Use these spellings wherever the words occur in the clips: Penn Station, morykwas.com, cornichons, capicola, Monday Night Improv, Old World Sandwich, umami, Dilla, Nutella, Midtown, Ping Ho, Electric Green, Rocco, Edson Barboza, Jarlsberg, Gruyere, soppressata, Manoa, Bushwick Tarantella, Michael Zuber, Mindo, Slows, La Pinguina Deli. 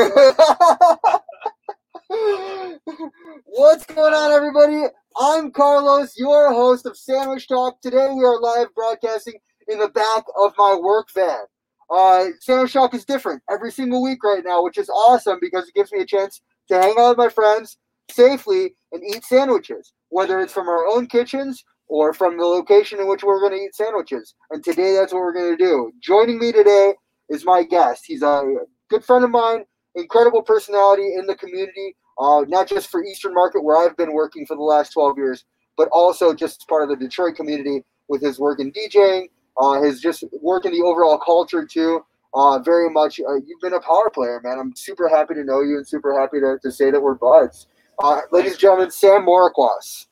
What's going on, everybody? I'm Carlos, your host of Sandwich Talk. Today we are live broadcasting in the back of my work van. Sandwich Talk is different every single week right now, which is awesome because it gives me a chance to hang out with my friends safely and eat sandwiches, whether it's from our own kitchens or from the location in which we're going to eat sandwiches. And today that's what we're going to do. Joining me today is my guest. He's a good friend of mine, incredible personality in the community, not just for Eastern Market, where I've been working for the last 12 years, but also just part of the Detroit community with his work in DJing, his just work in the overall culture too. Very much, you've been a power player, man. I'm super happy to know you and super happy to say that we're buds. Ladies and gentlemen, Sam Morykwas.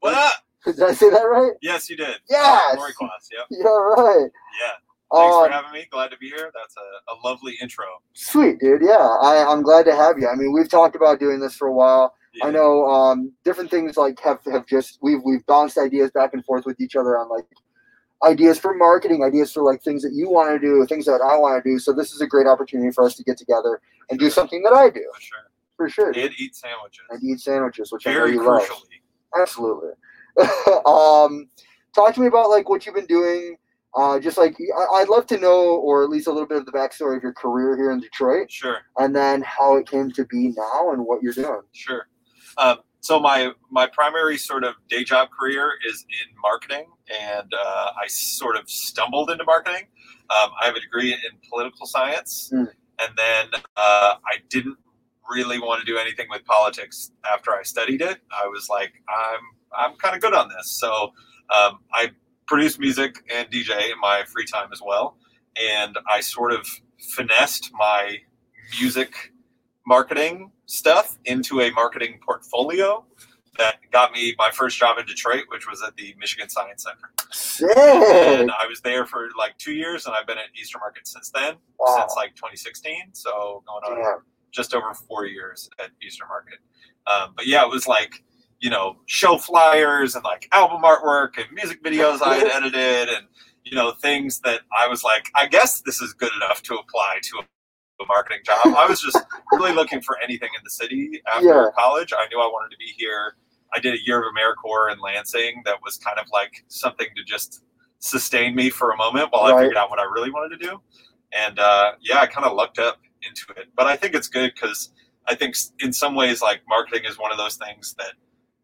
What up? Did I say that right? Yes, you did. Yes. Morykwas, yep. Yeah, right. Yeah. Thanks for having me. Glad to be here. That's a lovely intro. Sweet, dude. Yeah, I'm glad to have you. I mean, we've talked about doing this for a while. Yeah. I know different things like have just we've bounced ideas back and forth with each other on like ideas for marketing, ideas for like things that you want to do, things that I want to do. So this is a great opportunity for us to get together and do something that I do. For sure. For sure. And eat sandwiches. And eat sandwiches, which very I know you love. Absolutely. Talk to me about like what you've been doing. Just like I'd love to know, or at least a little bit of the backstory of your career here in Detroit. Sure. And then how it came to be now and what you're doing. Sure. So my primary sort of day job career is in marketing, and I sort of stumbled into marketing. I have a degree in political science, and then I didn't really want to do anything with politics after I studied it. I was like, I'm kind of good on this, so I produce music and DJ in my free time as well. And I sort of finessed my music marketing stuff into a marketing portfolio that got me my first job in Detroit, which was at the Michigan Science Center. Sick. And I was there for like 2 years, and I've been at Eastern Market since then, since like 2016. So going on just over 4 years at Eastern Market. But yeah, it was like, you know, show flyers and like album artwork and music videos I had edited and, you know, things that I was like, I guess this is good enough to apply to a marketing job. I was just really looking for anything in the city after college. I knew I wanted to be here. I did a year of AmeriCorps in Lansing. That was kind of like something to just sustain me for a moment while I figured out what I really wanted to do. And I kind of lucked up into it, but I think it's good because I think in some ways, like, marketing is one of those things that,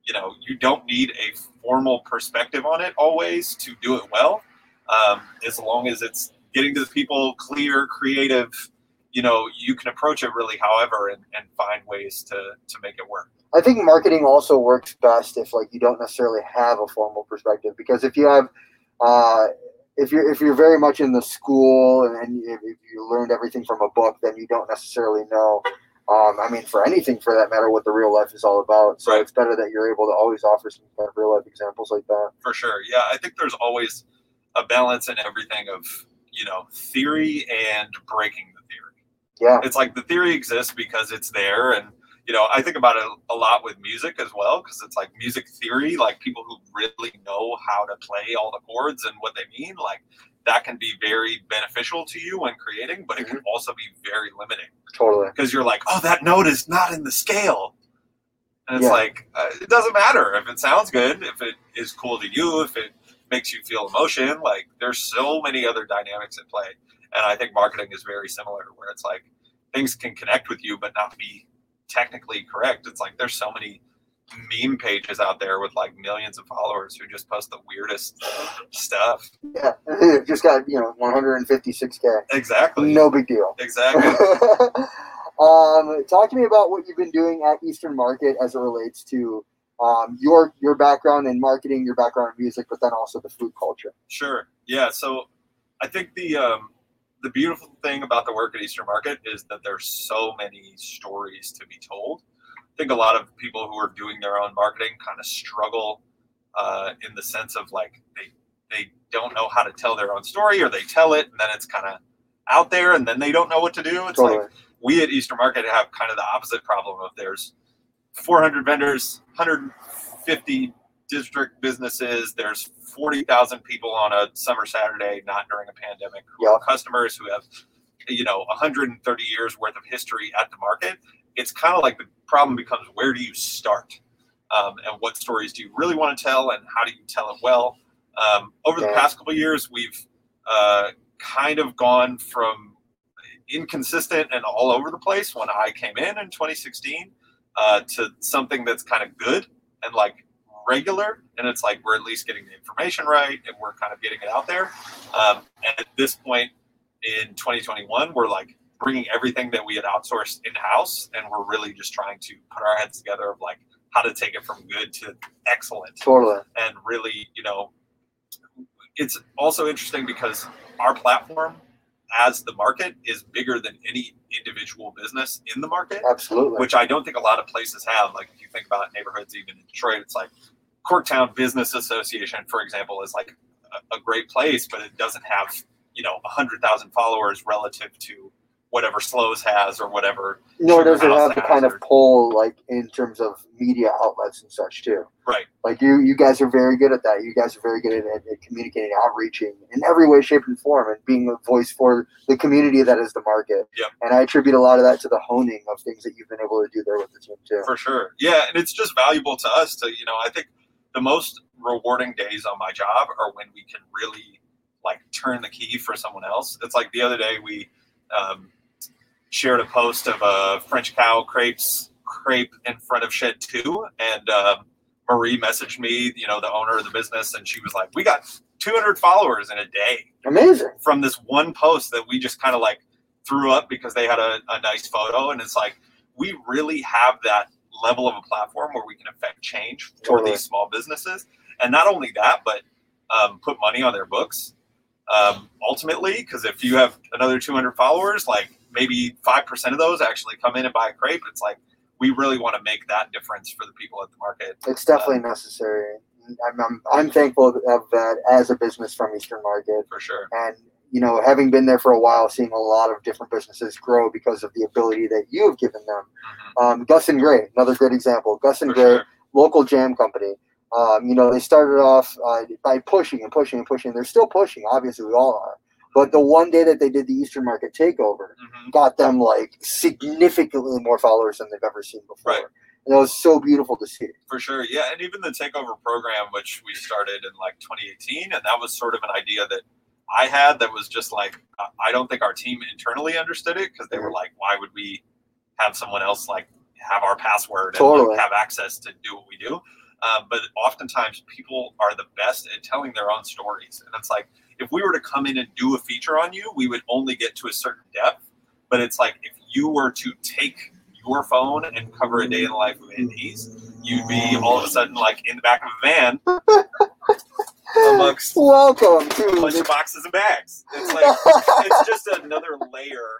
you know, you don't need a formal perspective on it always to do it well, as long as it's getting to the people, clear, creative. You know, you can approach it really however and find ways to make it work. I think marketing also works best if, like, you don't necessarily have a formal perspective, because if you have if you're very much in the school and if you learned everything from a book, then you don't necessarily know. I mean, for anything, for that matter, what the real life is all about. So it's better that you're able to always offer some kind of real life examples like that. For sure. Yeah, I think there's always a balance in everything of, you know, theory and breaking the theory. Yeah. It's like the theory exists because it's there. And, you know, I think about it a lot with music as well, because it's like music theory, like people who really know how to play all the chords and what they mean, like, that can be very beneficial to you when creating, but it can also be very limiting. Totally. Because you're like, oh, that note is not in the scale. And it's like, it doesn't matter if it sounds good, if it is cool to you, if it makes you feel emotion. Like, there's so many other dynamics at play. And I think marketing is very similar, where it's like things can connect with you but not be technically correct. It's like there's so many meme pages out there with like millions of followers who just post the weirdest stuff. Yeah, it just got, you know, 156K. Exactly. No big deal. Exactly. Talk to me about what you've been doing at Eastern Market as it relates to your background in marketing, your background in music, but then also the food culture. Sure. Yeah. So I think the beautiful thing about the work at Eastern Market is that there's so many stories to be told. I think a lot of people who are doing their own marketing kind of struggle in the sense of like they don't know how to tell their own story, or they tell it and then it's kind of out there and then they don't know what to do. It's like we at Eastern Market have kind of the opposite problem of there's 400 vendors, 150 district businesses. There's 40,000 people on a summer Saturday, not during a pandemic, who are customers who have you know, 130 years worth of history at the market, it's kind of like the problem becomes, where do you start? And what stories do you really want to tell, and how do you tell it well? Over the past couple of years, we've kind of gone from inconsistent and all over the place when I came in 2016 to something that's kind of good and like regular, and it's like we're at least getting the information right and we're kind of getting it out there. And at this point in 2021, we're like bringing everything that we had outsourced in-house, and we're really just trying to put our heads together of like how to take it from good to excellent. Totally. And really, you know, it's also interesting because our platform as the market is bigger than any individual business in the market. Absolutely. Which I don't think a lot of places have. Like if you think about neighborhoods, even in Detroit, it's like Corktown Business Association, for example, is like a great place, but it doesn't have, you know, 100,000 followers relative to whatever Slows has or whatever. Nor does it have the kind of pull, like in terms of media outlets and such too. Right. Like you guys are very good at that. You guys are very good at communicating, outreaching in every way, shape, and form, and being a voice for the community that is the market. Yep. And I attribute a lot of that to the honing of things that you've been able to do there with the team too. For sure. Yeah. And it's just valuable to us to, you know, I think the most rewarding days on my job are when we can really like turn the key for someone else. It's like the other day we, shared a post of a French cow crepe in front of Shed 2, and Marie messaged me, you know, the owner of the business, and she was like, we got 200 followers in a day. Amazing. From this one post that we just kind of like threw up because they had a nice photo. And it's like, we really have that level of a platform where we can affect change for these small businesses. And not only that, but put money on their books ultimately, because if you have another 200 followers, like maybe 5% of those actually come in and buy a crepe. It's like, we really want to make that difference for the people at the market. It's definitely necessary. I'm thankful of that as a business from Eastern Market. For sure. And, you know, having been there for a while, seeing a lot of different businesses grow because of the ability that you have given them. Mm-hmm. Gus and Gray, another great example. Gus and Gray, local jam company. You know, they started off by pushing. They're still pushing. Obviously, we all are. But the one day that they did the Eastern Market takeover, mm-hmm. got them like significantly more followers than they've ever seen before. Right. And it was so beautiful to see. For sure. Yeah. And even the takeover program, which we started in like 2018. And that was sort of an idea that I had that was just like, I don't think our team internally understood it, because they were like, why would we have someone else like have our password and like, have access to do what we do? But oftentimes people are the best at telling their own stories. And it's like, if we were to come in and do a feature on you, we would only get to a certain depth. But it's like, if you were to take your phone and cover a day in the life of Indies, you'd be all of a sudden like in the back of a van amongst a bunch of boxes and bags. It's like, it's just another layer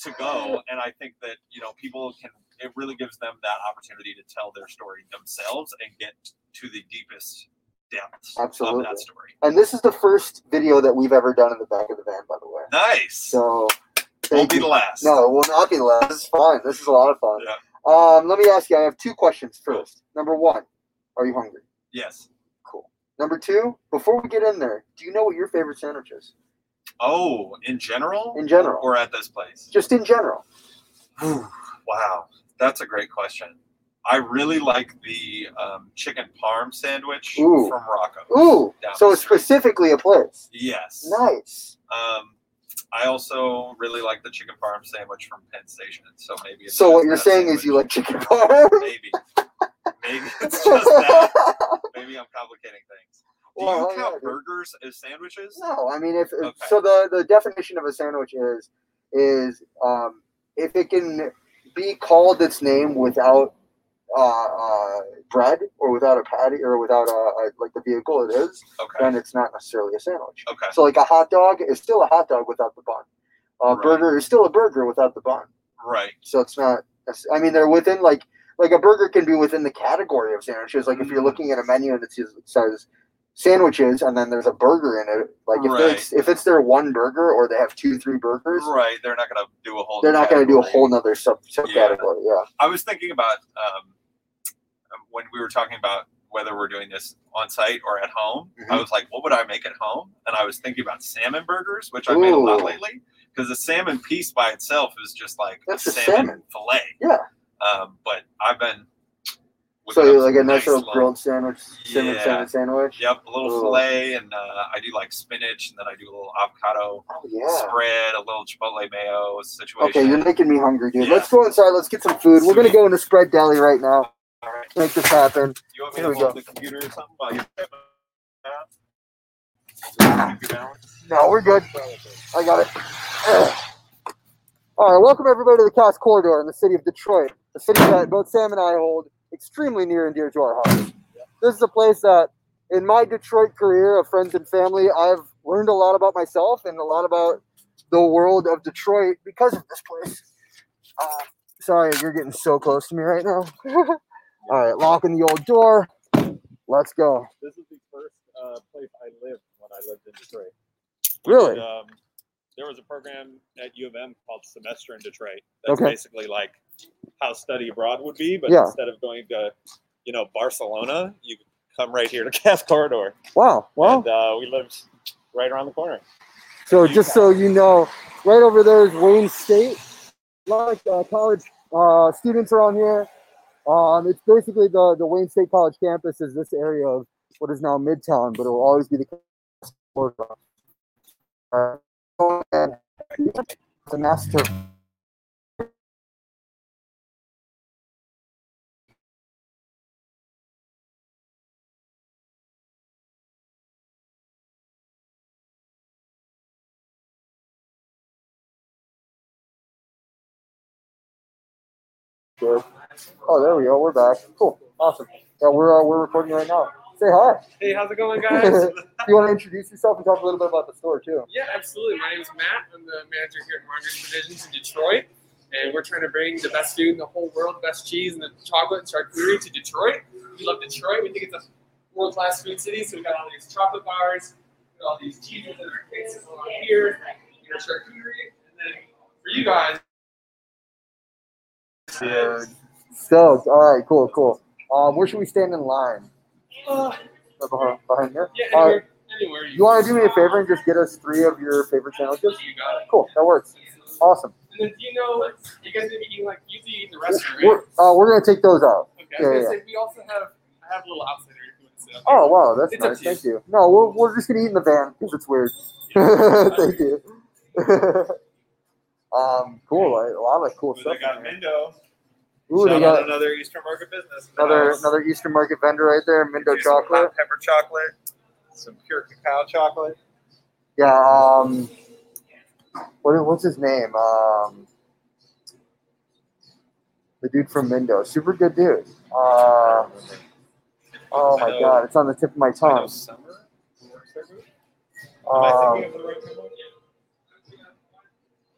to go. And I think that, you know, people can, it really gives them that opportunity to tell their story themselves and get to the deepest depth. Absolutely. Of that story. And this is the first video that we've ever done in the back of the van, by the way. Nice. So won't be the last. No, it will not be the last. This is fun. This is a lot of fun. Yeah. Let me ask you, I have two questions first. Cool. Number one, are you hungry? Yes. Cool. Number two, before we get in there, do you know what your favorite sandwich is? Oh, in general? In general. Or at this place? Just in general. Wow. That's a great question. I really like the chicken parm sandwich from Rocco. Ooh, so it's specifically a place. Yes. Nice. I also really like the chicken parm sandwich from Penn Station. So maybe. It's so what you're saying sandwich. Is you like chicken parm? Maybe it's just that. Maybe I'm complicating things. Do you count burgers as sandwiches? No, I mean so the definition of a sandwich is if it can be called its name without bread or without a patty or without like the vehicle it is, then it's not necessarily a sandwich. Okay. So like a hot dog is still a hot dog without the bun. Burger is still a burger without the bun. Right. So it's not. I mean, they're within like a burger can be within the category of sandwiches. Like if you're looking at a menu and it says sandwiches and then there's a burger in it. Like if it's their one burger or they have 2-3 burgers, right? They're not gonna do a whole. They're not gonna do a whole other subcategory. Yeah. I was thinking about when we were talking about whether we're doing this on site or at home, I was like, what would I make at home? And I was thinking about salmon burgers, which I made a lot lately. because a salmon piece by itself is just like a salmon fillet. Yeah. But I've been. So you like a nice little grilled sandwich, salmon sandwich. Yep, a little fillet, and I do like spinach, and then I do a little avocado spread, a little chipotle mayo situation. Okay, you're making me hungry, dude. Yeah. Let's go inside. Let's get some food. We're gonna go into Spread Deli right now. All right. Make this happen. You want me to hold the computer or something while you're No, we're good. I got it. All right, welcome everybody to the Cass Corridor in the city of Detroit, the city that both Sam and I hold extremely near and dear to our hearts. This is a place that, in my Detroit career of friends and family, I've learned a lot about myself and a lot about the world of Detroit because of this place. Sorry, you're getting so close to me right now. All right, locking the old door. Let's go. This is the first place I lived when I lived in Detroit. Really? And, there was a program at U of M called Semester in Detroit. That's basically like how study abroad would be, but instead of going to, you know, Barcelona, you could come right here to Cass Corridor. Wow. Wow. And we lived right around the corner. So just so you know, right over there is Wayne State. A lot of college students are on here. It's basically the Wayne State College campus is this area of what is now Midtown, but it will always be the Cass Corridor. It's a master. Oh, there we go. We're back. Cool. Awesome. Yeah, we're recording right now. Say hi. Hey, how's it going, guys? You want to introduce yourself and talk a little bit about the store, too? Yeah, absolutely. My name is Matt. I'm the manager here at Mongers Provisions in Detroit, and we're trying to bring the best food in the whole world, the best cheese and the chocolate and charcuterie to Detroit. We love Detroit. We think it's a world-class food city, so we've got all these chocolate bars, we've got all these cheeses in our cases along here, you know, charcuterie, and then for you guys. Yeah. So, all right, cool. Where should we stand in line? Behind there? Yeah, anywhere you want to do me a favor and just get us three of your favorite sandwiches? You got it. Cool, that works. Awesome. And then, do you know, you guys gonna be eating like usually eat in the restaurant? We're gonna take those out. Okay. I was gonna say we also have a little outsider. So. Oh wow, that's nice. Thank you. No, we're just gonna eat in the van because it's weird. Yeah, thank you. Cool. A lot of cool stuff. They got Mindo. Ooh, they got another Eastern Market business. Another Eastern Market vendor right there. Mindo chocolate, hot pepper chocolate, some pure cacao chocolate. Yeah. What's his name? The dude from Mindo, super good dude. Oh my God, it's on the tip of my tongue.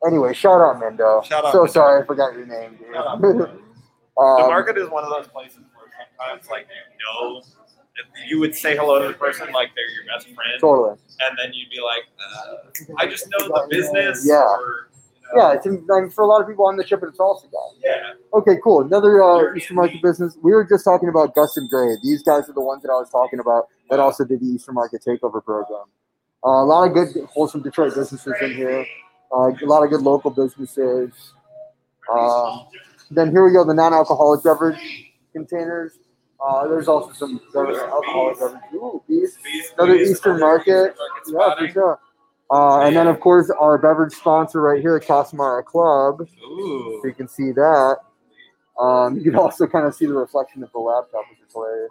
Anyway, shout out Mindo. So sorry, I forgot your name, dude. The market is one of those places where sometimes, like, you know, if you would say hello to the person like they're your best friend. Totally. And then you'd be like, I just know the business. Yeah. Or, you know. Yeah, it's for a lot of people on the trip, it's also guys. Yeah. Okay, cool. Another Eastern Market business. We were just talking about Gus and Gray. These guys are the ones that I was talking about that also did the Eastern Market Takeover program. A lot of good, wholesome Detroit businesses in here. A lot of good local businesses. Then here we go, the non-alcoholic beverage containers. There's also some alcoholic beverage. Ooh, bees. Another Eastern Market. Yeah, for sure. And then, of course, our beverage sponsor right here at Casamara Club. Ooh. So you can see that. You can also kind of see the reflection of the laptop, which is hilarious.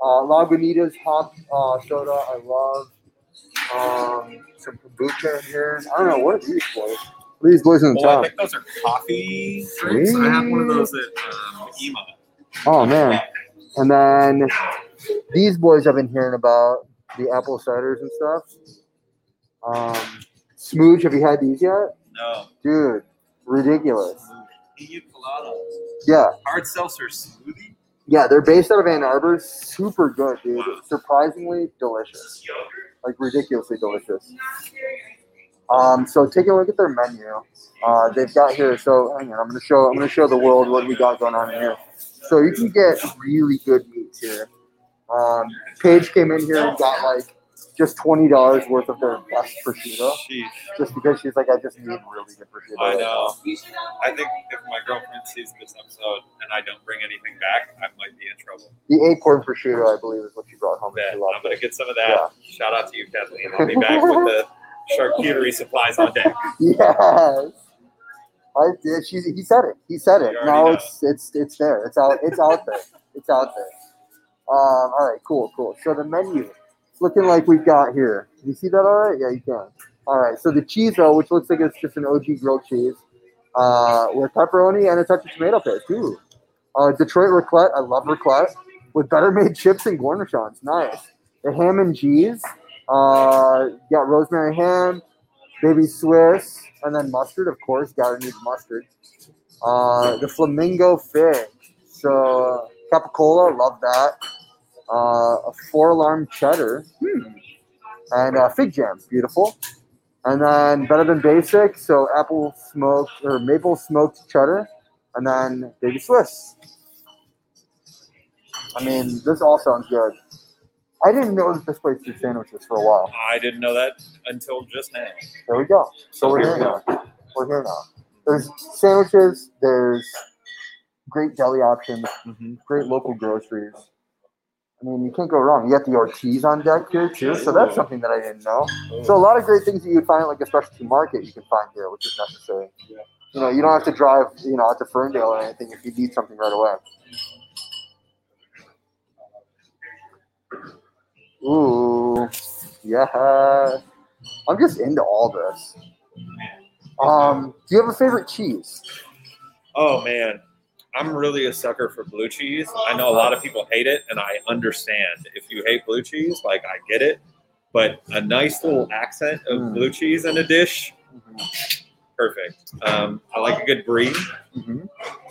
Lagunitas hop soda, I love. Some kombucha in here. I don't know what are these boys. What are these boys on the top? I think those are coffee drinks. I have one of those at EMA. Oh man! And then these boys I've been hearing about, the apple ciders and stuff. Smooch, have you had these yet? No, dude, ridiculous. Pina colada. Yeah. Hard seltzer smoothie. Yeah, they're based out of Ann Arbor. Super good, dude. Wow. Surprisingly delicious. Like, ridiculously delicious. So take a look at their menu. They've got here. So hang on, I'm gonna show the world what we got going on in here. So you can get really good meats here. Paige came in here and got like just $20 worth of their best prosciutto. Jeez. Just because she's like, I just need really good prosciutto. I know. I think if my girlfriend sees this episode and I don't bring anything back, I might be in trouble. The acorn prosciutto, I believe, is what you brought home. Yeah, I'm going to get some of that. Yeah. Shout out to you, Kathleen. I'll be back with the charcuterie supplies on deck. Yes. I did. He said it. He said it. Now it's there. It's out there. All right. Cool. So the menu, it's looking like we've got here. You see that? All right. Yeah, you can. All right. So the chorizo, which looks like it's just an OG grilled cheese, with pepperoni and a touch of tomato paste too. Detroit raclette. I love raclette with better made chips and cornichons. Nice. The ham and cheese. Got rosemary ham, baby Swiss, and then mustard, of course. Gotta need mustard. The flamingo fig. So capicola, love that. A 4-alarm cheddar. And fig jam, beautiful. And then better than basic, so apple smoked or maple smoked cheddar, and then baby Swiss. I mean, this all sounds good. I didn't know that this place did sandwiches for a while. I didn't know that until just now. There we go. So we're here now. There's sandwiches. There's great deli options. Mm-hmm. Great local groceries. I mean, you can't go wrong. You got the Ortiz on deck here too, so that's something that I didn't know. So a lot of great things that you'd find at like a specialty market you can find here, which is necessary. Yeah. You know, you don't have to drive, out to Ferndale or anything if you need something right away. Ooh, yeah. I'm just into all this. Do you have a favorite cheese? Oh, man. I'm really a sucker for blue cheese. I know a lot of people hate it, and I understand. If you hate blue cheese, like, I get it. But a nice little accent of blue cheese in a dish, perfect. I like a good brie. Mm-hmm.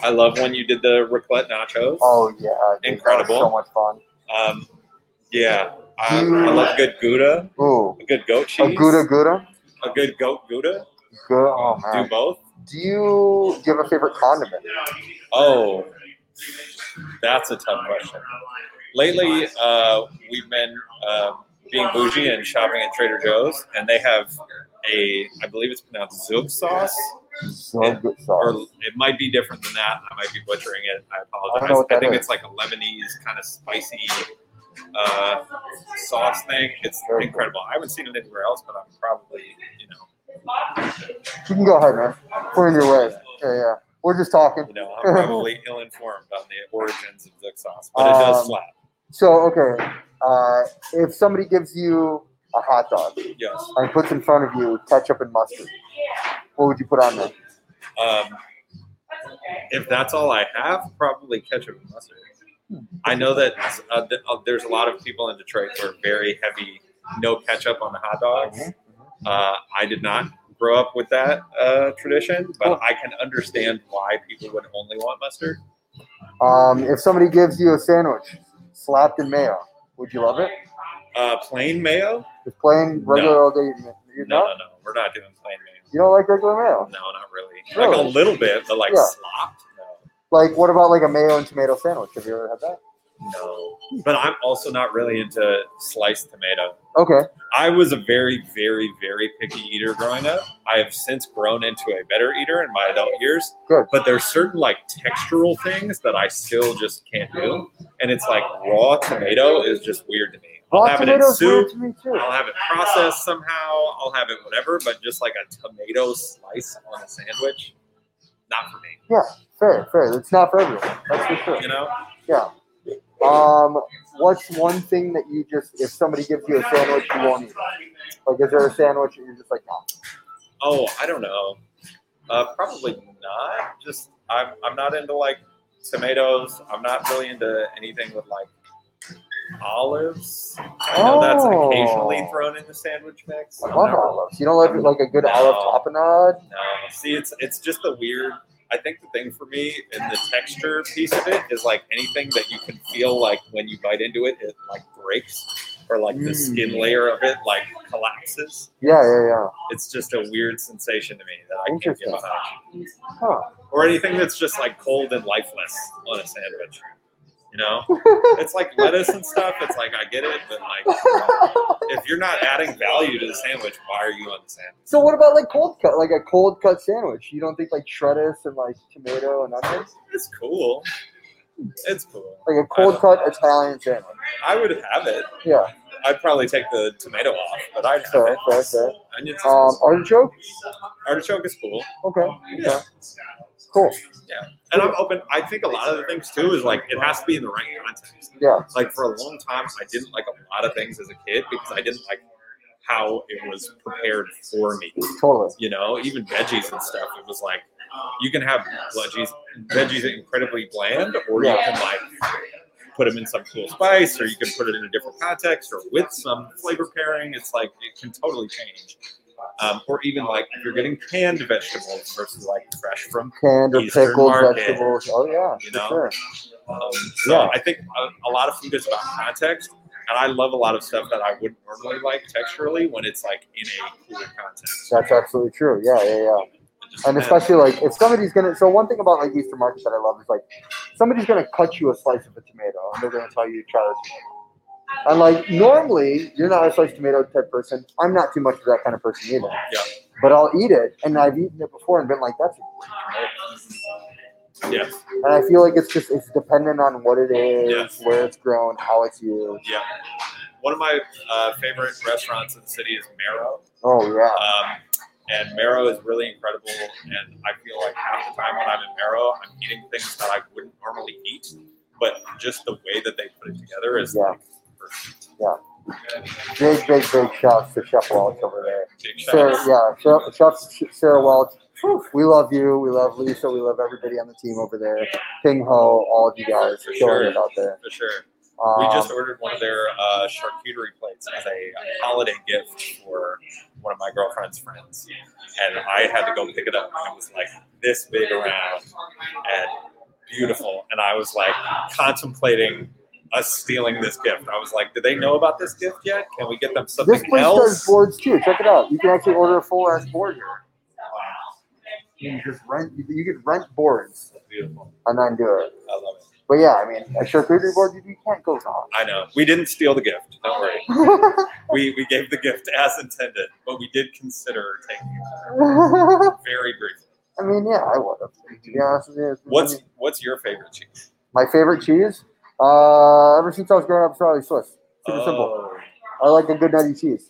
I love when you did the raclette nachos. Oh, yeah. Incredible. So much fun. Yeah. I love good Gouda. Ooh. A good goat cheese. A good goat Gouda. Oh, man. Do both. Do you have a favorite condiment? Oh, that's a tough question. Lately, we've been being bougie and shopping at Trader Joe's, and they have I believe it's pronounced Zug sauce. Or it might be different than that. I might be butchering it. I apologize. I think it's like a Lebanese kind of spicy sauce thing. It's incredible. I haven't seen it anywhere else, but I'm probably, You can go ahead, man. We're in your way. Yeah. We're just talking. I'm probably ill-informed on the origins of Zug sauce, but it does slap. So, okay. If somebody gives you a hot dog and puts in front of you ketchup and mustard, what would you put on there? If that's all I have, probably ketchup and mustard. I know that there's a lot of people in Detroit who are very heavy, no ketchup on the hot dogs. I did not grow up with that tradition, but I can understand why people would only want mustard. If somebody gives you a sandwich slapped in mayo, would you love it? Plain mayo? Just plain regular all day. No. We're not doing plain mayo. You don't like regular mayo? No, not really. Really? Like a little bit, but slapped? No. Like, what about like a mayo and tomato sandwich? Have you ever had that? No, but I'm also not really into sliced tomato. Okay. I was a very, very, very picky eater growing up. I have since grown into a better eater in my adult years. Good. But there's certain like textural things that I still just can't do. And it's like raw tomato is just weird to me. I'll have it in soup. I'll have it processed somehow. I'll have it whatever. But just like a tomato slice on a sandwich, not for me. Yeah, fair. It's not for everyone. That's for sure. Yeah. What's one thing that you just, if somebody gives you a sandwich, you won't eat it? Like, is there a sandwich and you're just like, no? Oh, I don't know. Probably not. Just, I'm not into like tomatoes. I'm not really into anything with like olives. I know that's occasionally thrown in the sandwich mix. I love olives. You don't like a good olive tapenade? No. See, it's just the weird. I think the thing for me in the texture piece of it is like anything that you can feel like when you bite into it, it like breaks or like the skin layer of it like collapses. Yeah. It's just a weird sensation to me that I can't get behind. Or anything that's just like cold and lifeless on a sandwich. you know? It's like lettuce and stuff. It's like, I get it, but like, if you're not adding value to the sandwich, why are you on the sandwich? So what about like cold cut, like a cold cut sandwich? You don't think like shredders and like tomato and onions? It's cool. It's cool. Like a cold cut Italian sandwich. I would have it. Yeah. I'd probably take the tomato off, but I'd have it. Okay. Onions. Artichoke? Artichoke is cool. Okay. Yeah. Okay. Cool. Yeah. And I'm open. I think a lot of the things, too, is like it has to be in the right context. Yeah. Like for a long time, I didn't like a lot of things as a kid because I didn't like how it was prepared for me. Totally. You know, even veggies and stuff. It was like you can have veggies incredibly bland, or you can like put them in some cool spice, or you can put it in a different context or with some flavor pairing. It's like it can totally change. Or even like if you're getting canned vegetables versus like fresh from canned or pickled vegetables. Oh yeah, you know. Sure. I think a lot of food is about context, and I love a lot of stuff that I wouldn't normally like texturally when it's like in a cooler context. That's absolutely true. Yeah. And especially like if somebody's gonna. So one thing about like Eastern Market that I love is like somebody's gonna cut you a slice of a tomato and they're gonna tell you to try this tomato. And like normally, you're not a sliced tomato type person. I'm not too much of that kind of person either. Yeah. But I'll eat it, and I've eaten it before and been like, "That's a great tomato." Yeah. And I feel like it's just dependent on what it is, where it's grown, how it's used. Yeah. One of my favorite restaurants in the city is Mero. Oh yeah. And Mero is really incredible, and I feel like half the time when I'm in Mero, I'm eating things that I wouldn't normally eat, but just the way that they put it together is like. Yeah. Big shouts to Chef Walsh over there. Sarah Walsh. We love you. We love Lisa. We love everybody on the team over there. Ping Ho, all of you guys. For sure. We just ordered one of their charcuterie plates as a holiday gift for one of my girlfriend's friends. And I had to go pick it up. And it was like this big around and beautiful. And I was like contemplating us stealing this gift. I was like, do they know about this gift yet? Can we get them something else? This place does boards too. Check it out. You can actually order a full ass board here. You can just rent. You can rent boards. That's beautiful. And then do it. I love it. But yeah, I mean, a charcuterie board, you can't go wrong. I know. We didn't steal the gift. Don't worry. We gave the gift as intended, but we did consider taking it very briefly. I mean, yeah, I would have. To be honest with you. What's your favorite cheese? My favorite cheese? Ever since I was growing up, it's probably Swiss. Super simple. I like a good nutty cheese.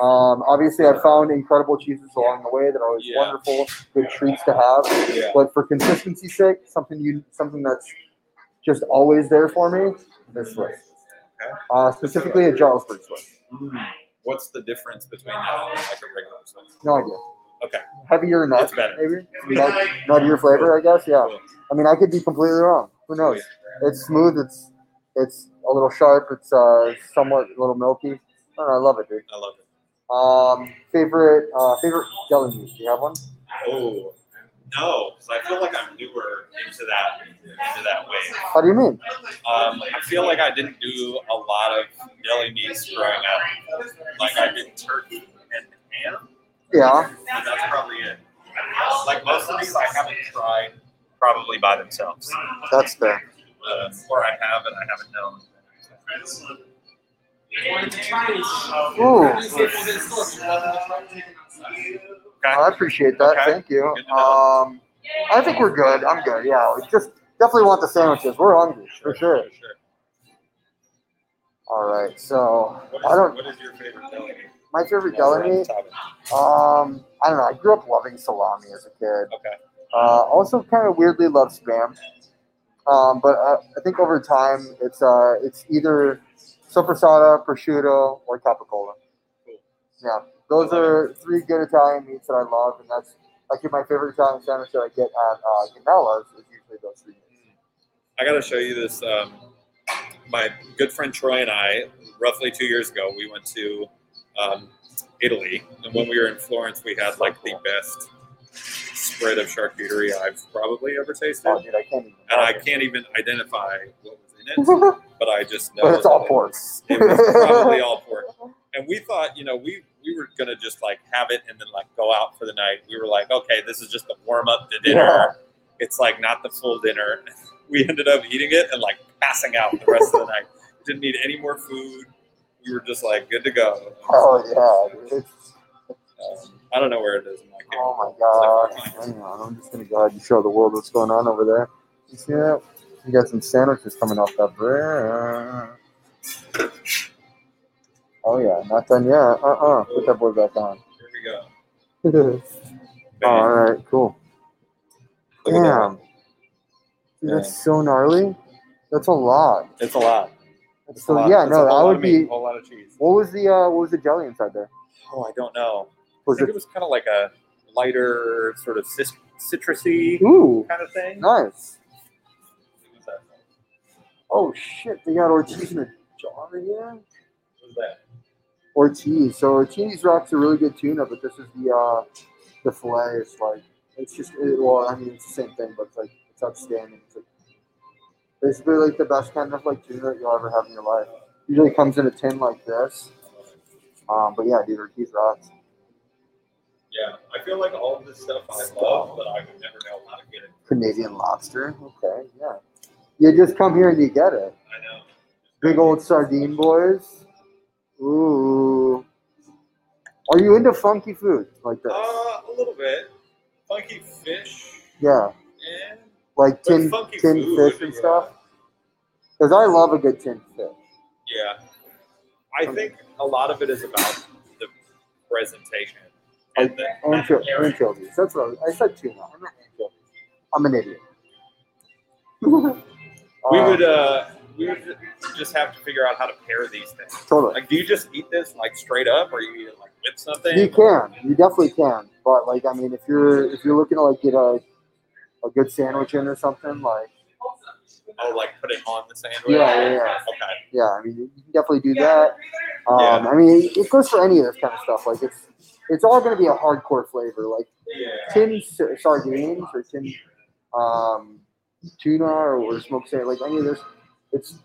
Obviously, I found incredible cheeses along the way that are always wonderful, good treats to have. Yeah. But for consistency's sake, something that's just always there for me is Swiss. Okay. Specifically a Jarlsberg Swiss. Mm-hmm. What's the difference between that and like a regular Swiss? No idea. Okay. Heavier nuts, maybe. Nuttier flavor, I guess. Yeah. Cool. I mean, I could be completely wrong. Who knows? It's smooth. It's a little sharp. It's somewhat a little milky. I don't know, I love it, dude. I love it. Favorite deli juice. Do you have one? Oh no, because I feel like I'm newer into that way. How do you mean? I feel like I didn't do a lot of deli meats growing up. Like I did turkey and ham. Yeah. And that's probably it. Like most of these, I haven't tried. Probably by themselves. That's fair. Or I have and I haven't known. Okay. I appreciate that. Okay. Thank you. I think we're good. I'm good. Yeah, we just definitely want the sandwiches. We're hungry for sure. All right. So what is your favorite deli? My favorite deli meat. I don't know. I grew up loving salami as a kid. Okay. Also kind of weirdly love Spam. But I think over time it's either soppressata, prosciutto, or capicola. Cool. Yeah. Those are three good Italian meats that I love, and that's like my favorite Italian sandwich that I get at Canella's is usually those three meats. I gotta show you this. My good friend Troy and I, roughly 2 years ago, we went to Italy, and when we were in Florence we had like the best spread of charcuterie I've probably ever tasted. Oh, dude, I can't even identify what was in it, but I just know. But it's all pork. It was probably all pork. And we thought, you know, we were going to just like have it and then like go out for the night. We were like, okay, this is just the warm up to dinner. Yeah. It's like not the full dinner. we ended up eating it and like passing out the rest of the night. Didn't need any more food. We were just like good to go. Oh yeah. I don't know where it is. In my camera. Oh my god! Hang on, I'm just gonna go ahead and show the world what's going on over there. You see that? We got some sandwiches coming off that bread. Oh yeah, not done yet. Put that boy back on. Here we go. All right, cool. Look damn. Dude, that's so gnarly. That's a lot. It's a lot. It's so a lot. Yeah, that's no, I would be. A whole lot of cheese. What was the jelly inside there? Oh, I don't know. I think it was kind of like a lighter, sort of citrusy kind of thing. Nice. Oh shit! They got Ortiz in a jar here. What's that? Ortiz. So Ortiz rocks a really good tuna, but this is the fillet. It's like it's the same thing, but it's like it's outstanding. It's like basically like the best kind of like tuna that you'll ever have in your life. Usually comes in a tin like this. But yeah, dude, Ortiz rocks. Yeah, I feel like all of this stuff I love, but I would never know how to get it. Canadian lobster. Okay, yeah. You just come here and you get it. I know. Big old sardine boys. Ooh. Are you into funky food like this? A little bit. Funky fish. Yeah. And like tin fish and stuff? Because I love a good tin fish. Yeah. I think a lot of it is about the presentation. And anchovies. That's what I said tuna. I'm not anchovies. I'm an idiot. We would just have to figure out how to pair these things. Totally. Like, do you just eat this like straight up, or you eat it like with something? You can. You definitely can. But like, I mean, if you're looking to like get a good sandwich in or something, like. Oh, like put it on the sandwich? Yeah. Okay. Yeah, I mean, you can definitely do that. I mean, it goes for any of this kind of stuff. Like, it's all going to be a hardcore flavor. Like, tin sardines or tin tuna or smoked salmon, like any of this.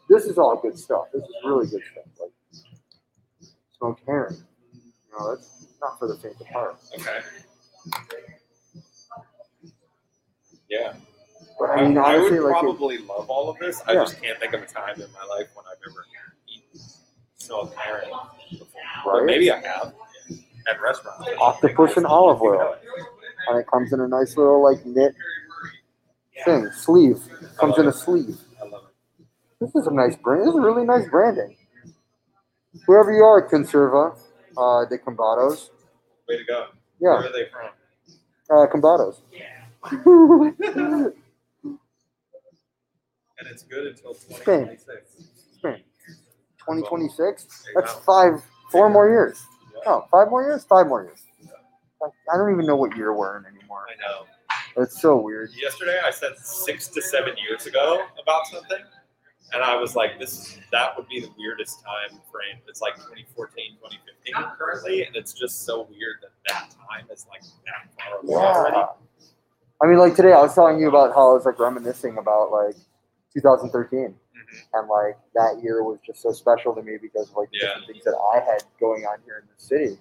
This is all good stuff. This is really good stuff. Like smoked herring. No, that's not for the faint of heart. Okay. Yeah. But I mean, honestly, I would probably love all of this. I just can't think of a time in my life when I've ever eaten smoked herring. Right? But maybe I have at restaurants. Octopus and olive oil. And it comes in a nice little like knit thing. Sleeve. Comes in a sleeve. I love it. This is a nice brand. This is a really nice branding. Wherever you are, Conserva de Combados. Way to go. Yeah. Where are they from? Combados. Yeah. And it's good until 2026. Spain. 2026? That's four more years. Yeah. No, 5 more years? 5 more years. Yeah. I don't even know what year we're in anymore. I know. It's so weird. Yesterday I said 6 to 7 years ago about something, and I was like, that would be the weirdest time frame. It's like 2014, 2015 currently, and it's just so weird that time is like that far away already. I mean, like today I was telling you about how I was like reminiscing about like 2013, and like that year was just so special to me because of like the different things that I had going on here in the city.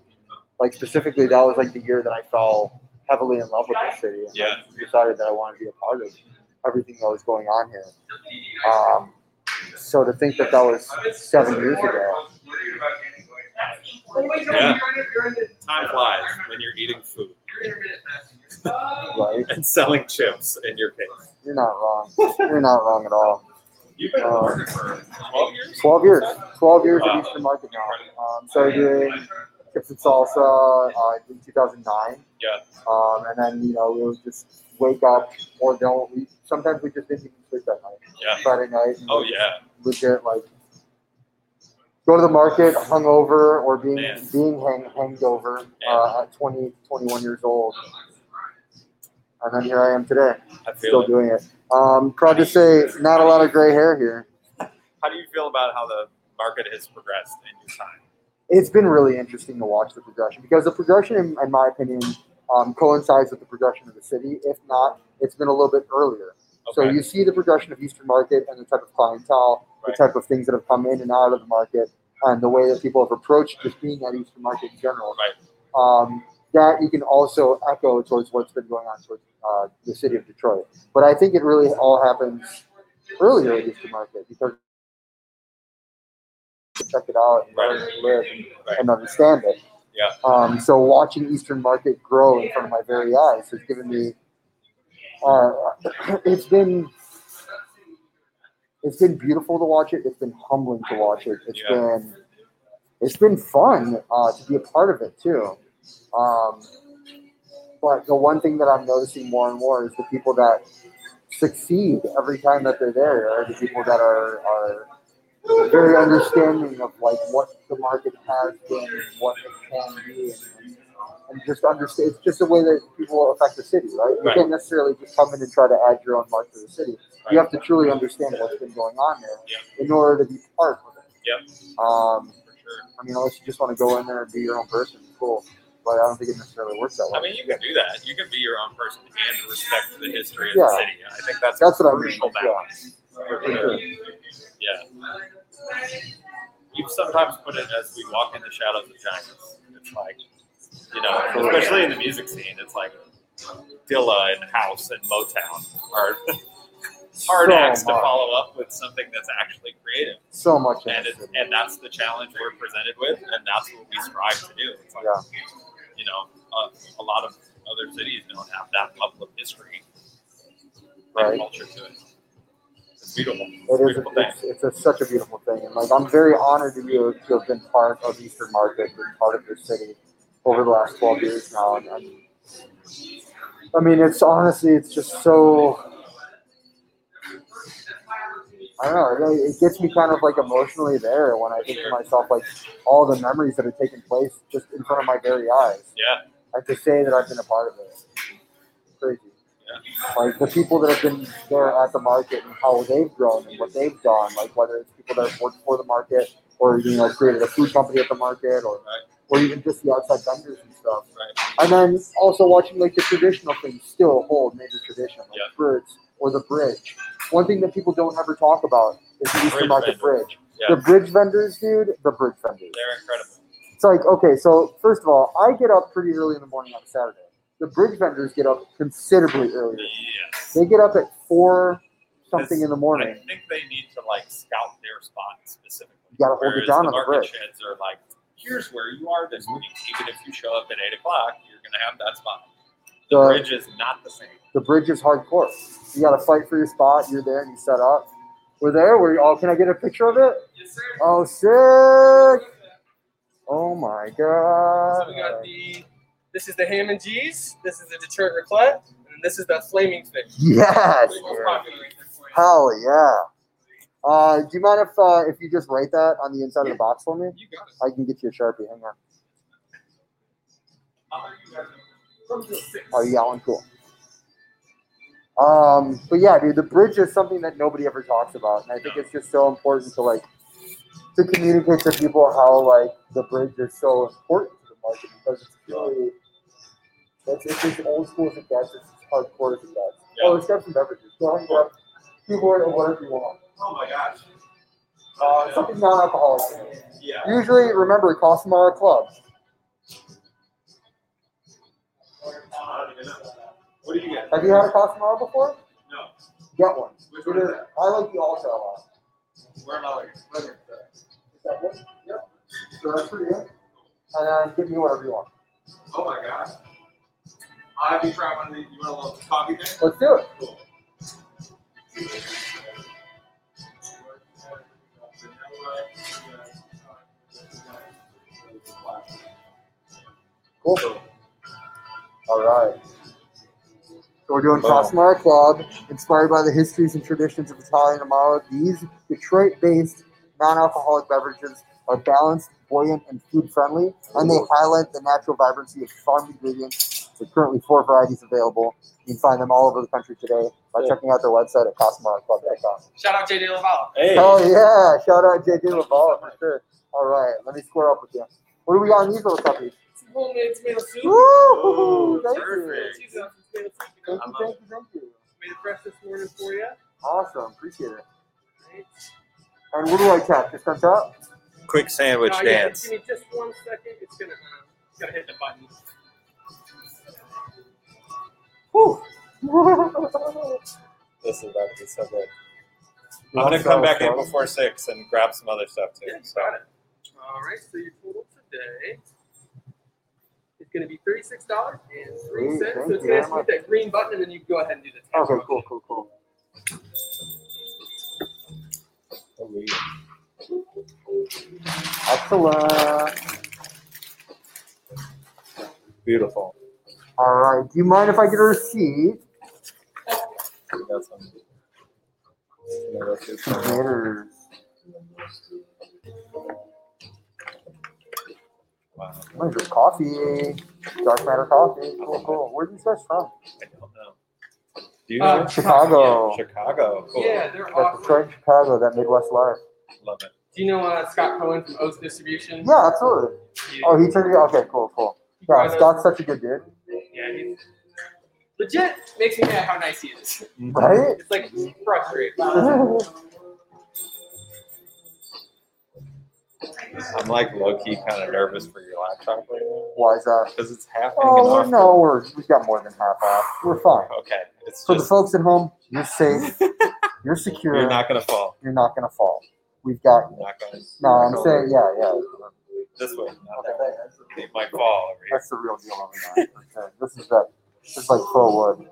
Like specifically, that was like the year that I fell heavily in love with the city, and like, decided that I wanted to be a part of everything that was going on here. So to think that that was 7 years ago. Yeah. Time flies when you're eating food. Right. And selling chips in your case. You're not wrong. You're not wrong at all. You've been working for 12 years? 12 years. 12 years at Eastern Market now. Started doing chips and salsa in 2009. Yeah. And then, you know, we would just wake up or don't. Sometimes we just didn't even sleep that night. Yeah. Friday night. Oh, yeah. Legit, like, go to the market hungover or being hangover at 20, 21 years old. And then here I am today, still doing it. Proud to say, not a lot of gray hair here. How do you feel about how the market has progressed in your time? It's been really interesting to watch the progression, because the progression, in my opinion, coincides with the progression of the city. If not, it's been a little bit earlier. Okay. So you see the progression of Eastern Market and the type of clientele, the type of things that have come in and out of the market, and the way that people have approached just being at Eastern Market in general. Right. That you can also echo towards what's been going on towards the city of Detroit. But I think it really all happens earlier at Eastern Market because you check it out and learn to live and understand it. Yeah. So watching Eastern Market grow in front of my very eyes has given me it's been beautiful to watch it. It's been humbling to watch it. It's been fun to be a part of it too. But the one thing that I'm noticing more and more is the people that succeed every time that they're there are the people that are very understanding of like what the market has been, what it can be, and just understand. It's just a way that people affect the city, right? You can't necessarily just come in and try to add your own mark to the city. You have to truly understand what's been going on there in order to be part of it. Yep. I mean, unless you just want to go in there and be your own person, cool. But I don't think it necessarily works that way. I mean, you can do that. You can be your own person and respect the history of the city. I think that's what I mean. Balance. Yeah. You sometimes put it as we walk in the shadows of giants. It's like, you know, especially in the music scene, it's like Dilla and House and Motown are hard acts to follow up with something that's actually creative. So much. And that's the challenge we're presented with, and that's what we strive to do. It's like, you know, a lot of other cities don't have that level of history and culture to it. It's beautiful. It's such a beautiful thing. And like, I'm very honored to have been part of Eastern Market and part of this city over the last 12 years now. And I mean, it's honestly, it's just so... I don't know, it gets me kind of like emotionally there when I think to myself, like, all the memories that have taken place just in front of my very eyes. Yeah. I have to say that I've been a part of it. It's crazy. Yeah. Like, the people that have been there at the market and how they've grown and what they've done, like, whether it's people that have worked for the market or, you know, created a food company at the market or even just the outside vendors and stuff. Right. And then also watching, like, the traditional things still hold major tradition, like birds or the bridge. One thing that people don't ever talk about is the Eastern Market Bridge. Yeah. The bridge vendors, dude, They're incredible. It's like, okay, so first of all, I get up pretty early in the morning on Saturday. The bridge vendors get up considerably earlier. Yes. They get up at 4 something in the morning. I think they need to, like, scout their spot specifically. You got to hold it down on the bridge. The market sheds are like, here's where you are this week. Even if you show up at 8 o'clock, you're going to have that spot. The bridge is not the same. The bridge is hardcore. You got to fight for your spot. You're there and you set up. We're there. Can I get a picture of it? Yes, sir. Oh, sick. Oh, my God. So we got this is the ham and cheese. This is the Detroit raclette. And this is the flaming fish. Yes. Hell yeah. Do you mind if you just write that on the inside of the box for me? You got it. I can get you a Sharpie. Hang on. Oh, yeah, I'm cool. But yeah, dude, the bridge is something that nobody ever talks about, and I think it's just so important to like to communicate to people how like the bridge is so important to the market because it's really it's as old school as it gets, it's as hardcore as it gets. Yeah. Oh, let's get some beverages. Go ahead and grab keyboard or whatever you want. Oh my gosh. Something non-alcoholic. Yeah. Usually, remember, Casamara Club. I don't even know. What do you get? Have you had a Casamara before? No. Get one. Which one is that? I like the all-star a lot. Where am I like? Right here. Is that one? Yep. So that's for you. And give me whatever you want. Oh my gosh. I have to try one of these. You want a little coffee thing? Let's do it. Cool. Cool. All right. So we're doing Casamara Club, inspired by the histories and traditions of Italian Amaro. These Detroit-based non-alcoholic beverages are balanced, buoyant, and food-friendly, and they highlight the natural vibrancy of farm ingredients. There are currently 4 varieties available. You can find them all over the country today by checking out their website at CasamaraClub.com. Shout out J.D. LaValle. Hey. Oh, yeah. Shout out J.D. LaValle for sure. All right. Let me square up with you. What do we got in these little cuppies? Homemade tomato soup. Woo! Thank you. Thank you. Made it fresh this morning for you. Awesome. Appreciate it. Great. And what do I tap? Just on top? Quick sandwich dance. Give me just 1 second. It's going to hit the button. Woo! This is about to be so good. I'm going to come back in before 6 and grab some other stuff too. Yeah, so. Got it. All right, so your total today is going to be $36.03. So it's going to hit that green button, and then you can go ahead and do the tax. Okay, cool. Beautiful. All right. Do you mind if I get a receipt? Wow. Oh, good coffee. Dark Matter Coffee. Cool. Where are these guys from? I don't know. Do you know Chicago? Yeah, Chicago. Cool. Yeah, they're awesome. Detroit, Chicago, that Midwest life. Love it. Do you know Scott Cohen from Oath Distribution? Yeah, absolutely. He turned you. Okay, cool. Yeah, Scott's such a good dude. Yeah, he's legit. Makes me mad how nice he is. Right? It's like frustrating. I'm like low-key kind of nervous for your laptop right now. Why is that? Because it's half. Oh, no, we've got more than half off. We're fine. Okay. For the folks at home, you're safe. You're secure. You're not going to fall. We've got you. No, I'm saying, yeah. This way. They might fall over here. That's the real deal on the night. This is like faux wood. Oh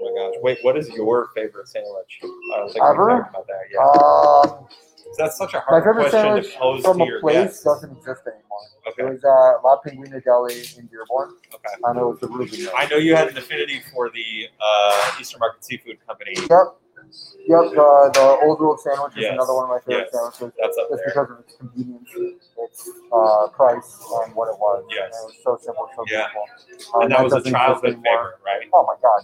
my gosh. Wait, what is your favorite sandwich? I don't think ever? We've talked about that yet. That's such a hard question to pose to your guests. My favorite sandwich from a place doesn't exist anymore. Okay. It was La Pinguina Deli in Dearborn. Okay. I know it's a Ruby. I know you had an affinity for the Eastern Market Seafood Company. Yep. The Old World Sandwich is another one of my favorite sandwiches. That's up there. Because of its convenience, its price, and what it was. Yes. And it was so simple, so beautiful. And that was a childhood favorite, right? Oh my God.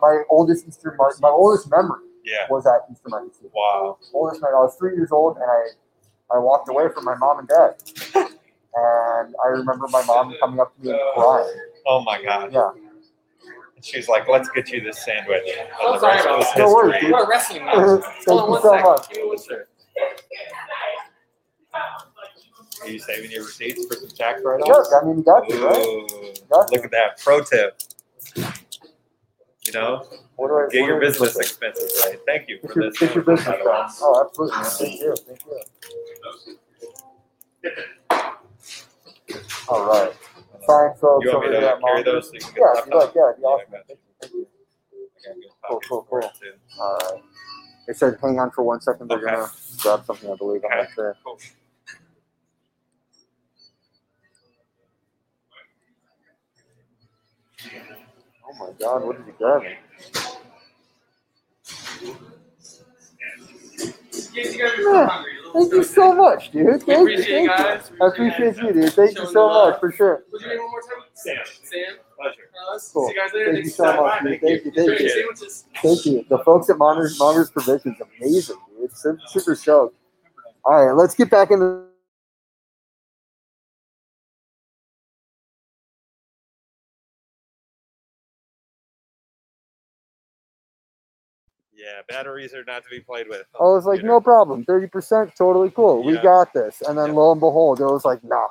My oldest Eastern Market, my oldest memory. Yeah. Was at Easter Market Seafood. Wow. Oldest night. I was 3 years old, and I walked away from my mom and dad. And I remember my mom coming up to me and crying. Oh, my God. Yeah. And she's like, let's get you this sandwich. Oh, sorry about that. Don't worry, dude. We're wrestling now. Thank you so much. Are you saving your receipts for some tax write-offs? Sure. I mean, you got to, right? Look at that. Pro tip. You know? Get your business expenses right. Thank you for this. Get your business right. Oh, absolutely. Thank you. All right. Fine, folks. You want me to carry those so you can get them? Yeah, awesome. Thank you. Cool. All right. They said hang on for 1 second. They're going to grab something, I believe. I'm not sure. Cool. Oh my God, what did you grab? Thank you so much, dude. Thank you. I appreciate you, dude. Thank you so much, for sure. What's your name one more time? Sam. Pleasure. Cool. See you guys later. Thank you so much, dude. Thank you. The folks at Mongers Provisions, amazing, dude. Super stoked. All right, let's get back into. Yeah, batteries are not to be played with. I was like, no problem. 30%, totally cool. Yeah. We got this. And then lo and behold, it was like, nah.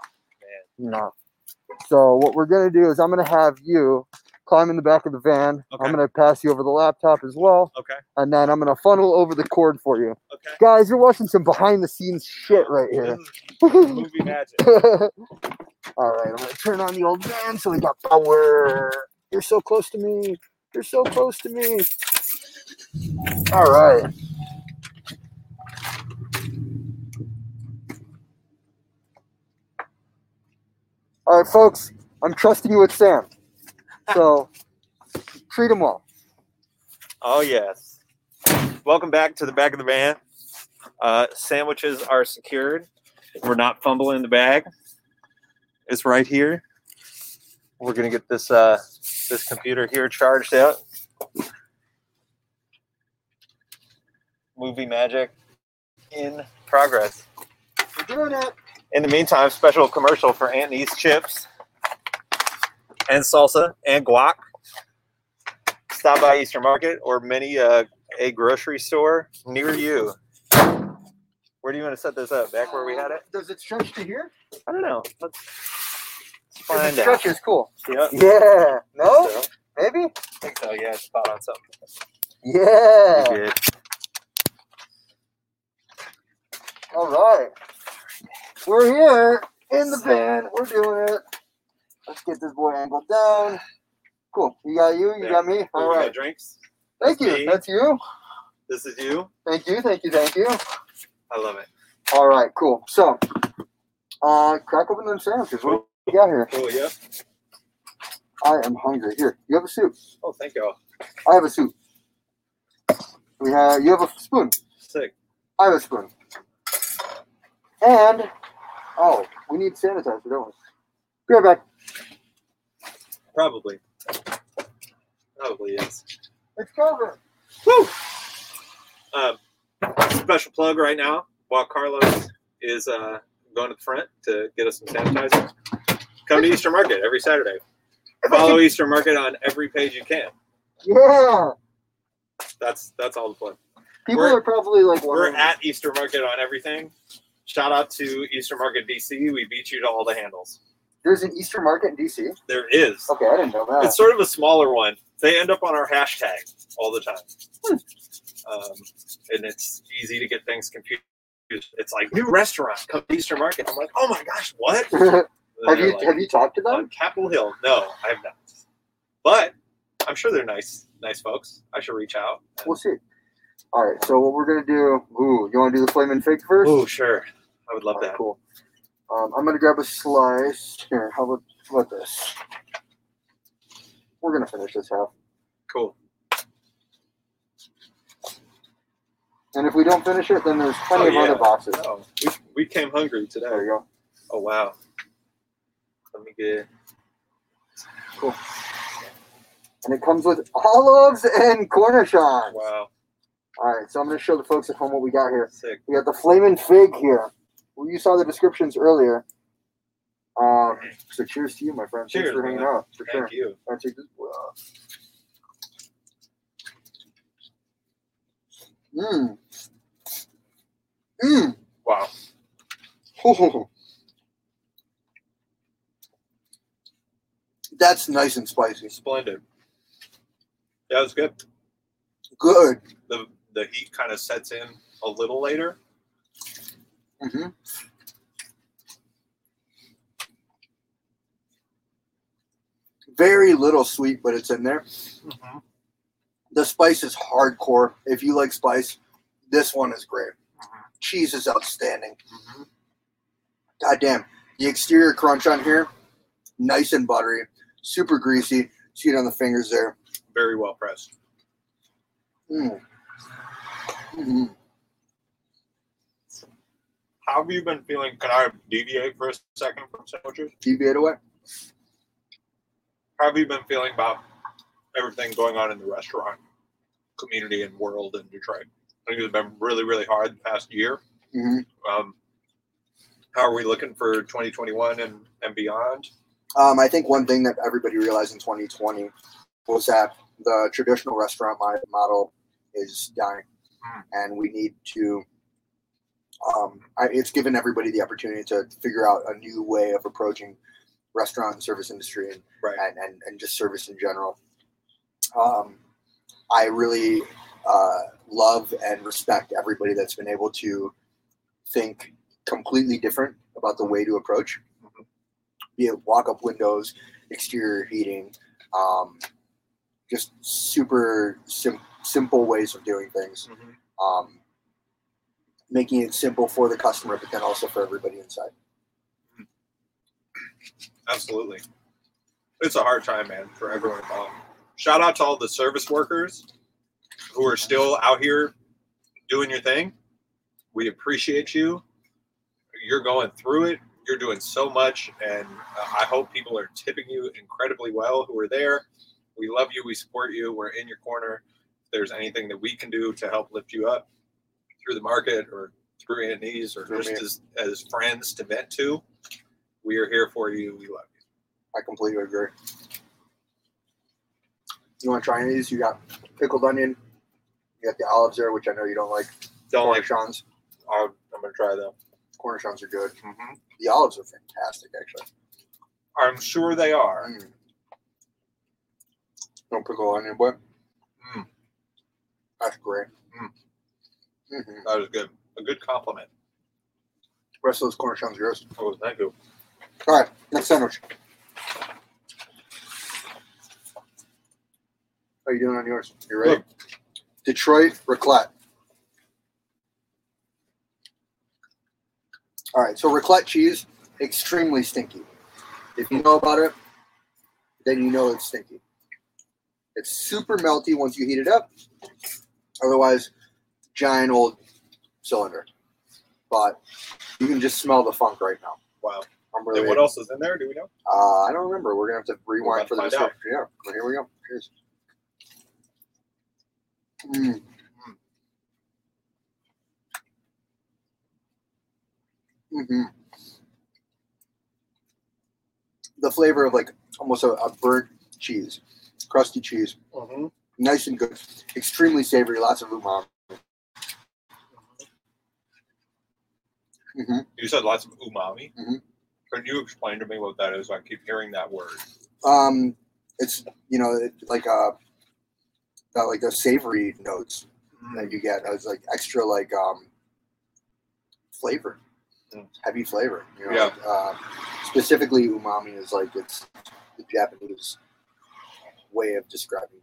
So what we're going to do is I'm going to have you climb in the back of the van. Okay. I'm going to pass you over the laptop as well. Okay. And then I'm going to funnel over the cord for you. Okay. Guys, you're watching some behind-the-scenes shit right here. This is movie magic. All right, I'm going to turn on the old van so we got power. You're so close to me. All right. All right, folks, I'm trusting you with Sam. So treat him well. Oh, yes. Welcome back to the back of the van. Sandwiches are secured. We're not fumbling the bag. It's right here. We're going to get this this computer here charged out. Movie magic in progress. We're doing it. In the meantime, special commercial for Aunt Nee's chips and salsa and guac. Stop by Eastern Market or a grocery store near you. Where do you want to set this up? Back where we had it? Does it stretch to here? I don't know. Let's find out. Stretch is cool. Yep. Yeah. No? So. Maybe? I think so. Yeah. Spot on something. Yeah. We're here in the van. We're doing it. Let's get this boy angled down. Cool. You got you. You got me. All right. Drinks. Thank you. That's you. This is you. Thank you. Thank you. Thank you. I love it. All right. Cool. So, crack open them sandwiches. What do you got here? Oh, yeah. I am hungry. Here, you have a soup. Oh, thank you. I have a soup. We have. You have a spoon. Sick. I have a spoon. And oh, we need sanitizer, don't we? Be right back. Probably yes. It's covered. Woo! Special plug right now. While Carlos is going to the front to get us some sanitizer, come to Eastern Market every Saturday. Follow Eastern Market on every page you can. Yeah. That's all the plug. People are probably like, we're at Eastern Market on everything. Shout out to Eastern Market DC. We beat you to all the handles. There's an Eastern Market in DC? There is. Okay, I didn't know that. It's sort of a smaller one. They end up on our hashtag all the time. And it's easy to get things confused. It's like, new restaurant, come to Eastern Market. I'm like, oh my gosh, what? Have you talked to them? On Capitol Hill. No, I have not. But I'm sure they're nice folks. I should reach out. We'll see. All right, so what we're going to do, you want to do the Flamin' Fig first? Oh, sure. I would love that. Cool. I'm going to grab a slice. Here, how about this? We're going to finish this half. Cool. And if we don't finish it, then there's plenty of other boxes. Oh, we came hungry today. There you go. Oh, wow. Let me get it. Cool. And it comes with olives and cornichons. Wow. All right, so I'm going to show the folks at home what we got here. Sick. We got the Flamin' Fig here. Well, you saw the descriptions earlier. So cheers to you, my friend. Cheers, thanks for hanging out. For sure. Thank you. All right, take this. Wow. Oh. That's nice and spicy. Splendid. Yeah, it was good. Good. The heat kind of sets in a little later. Mm-hmm. Very little sweet, but it's in there. Mm-hmm. The spice is hardcore. If you like spice, this one is great. Mm-hmm. Cheese is outstanding. Mm-hmm. Goddamn. The exterior crunch on here, nice and buttery. Super greasy. See it on the fingers there. Very well pressed. Mm. Mm-hmm. How have you been feeling? Can I deviate for a second from sandwiches? Deviate away. How have you been feeling about everything going on in the restaurant community and world in Detroit? I think it's been really, really hard the past year. Mm-hmm. How are we looking for 2021 and beyond? I think one thing that everybody realized in 2020 was that the traditional restaurant model is dying. And we need to, it's given everybody the opportunity to figure out a new way of approaching restaurant and service industry and just service in general. I really love and respect everybody that's been able to think completely different about the way to approach, be it walk-up windows, exterior heating, just super simple ways of doing things, making it simple for the customer, but then also for everybody inside. Absolutely. It's a hard time, man, for everyone involved. Shout out to all the service workers who are still out here doing your thing. We appreciate you. You're going through it. You're doing so much, and I hope people are tipping you incredibly well who are there. We love you. We support you. We're in your corner. If there's anything that we can do to help lift you up through the market or through Aunt Nee's or just as friends to vent to, we are here for you. We love you. I completely agree. You want to try any of these? You got pickled onion. You got the olives there, which I know you don't like. Cornichons. I'm going to try them. Cornichons are good. Mm-hmm. The olives are fantastic, actually. I'm sure they are. Mm. No pickle onion, boy. Mm. That's great. Mm. Mm-hmm. That was good. A good compliment. The rest of those corner sounds gross. Oh, thank you. All right, next sandwich. How are you doing on yours? You ready? Look. Detroit raclette. All right, so raclette cheese, extremely stinky. If you know about it, then you know it's stinky. It's super melty once you heat it up. Otherwise, giant old cylinder. But you can just smell the funk right now. Wow. I'm really and what else is in there? Do we know? I don't remember. We're going to have to rewind for the rest of it. Yeah, well, here we go. Cheers. Mm. Mm-hmm. The flavor of like almost a burnt cheese, crusty cheese, mm-hmm. Nice and good, extremely savory, lots of umami. Mm-hmm. You said lots of umami. Mm-hmm. Can you explain to me what that is? I keep hearing that word. It's like the savory notes mm-hmm. that you get. It's like extra like flavor. Heavy flavor, specifically umami is like it's the Japanese way of describing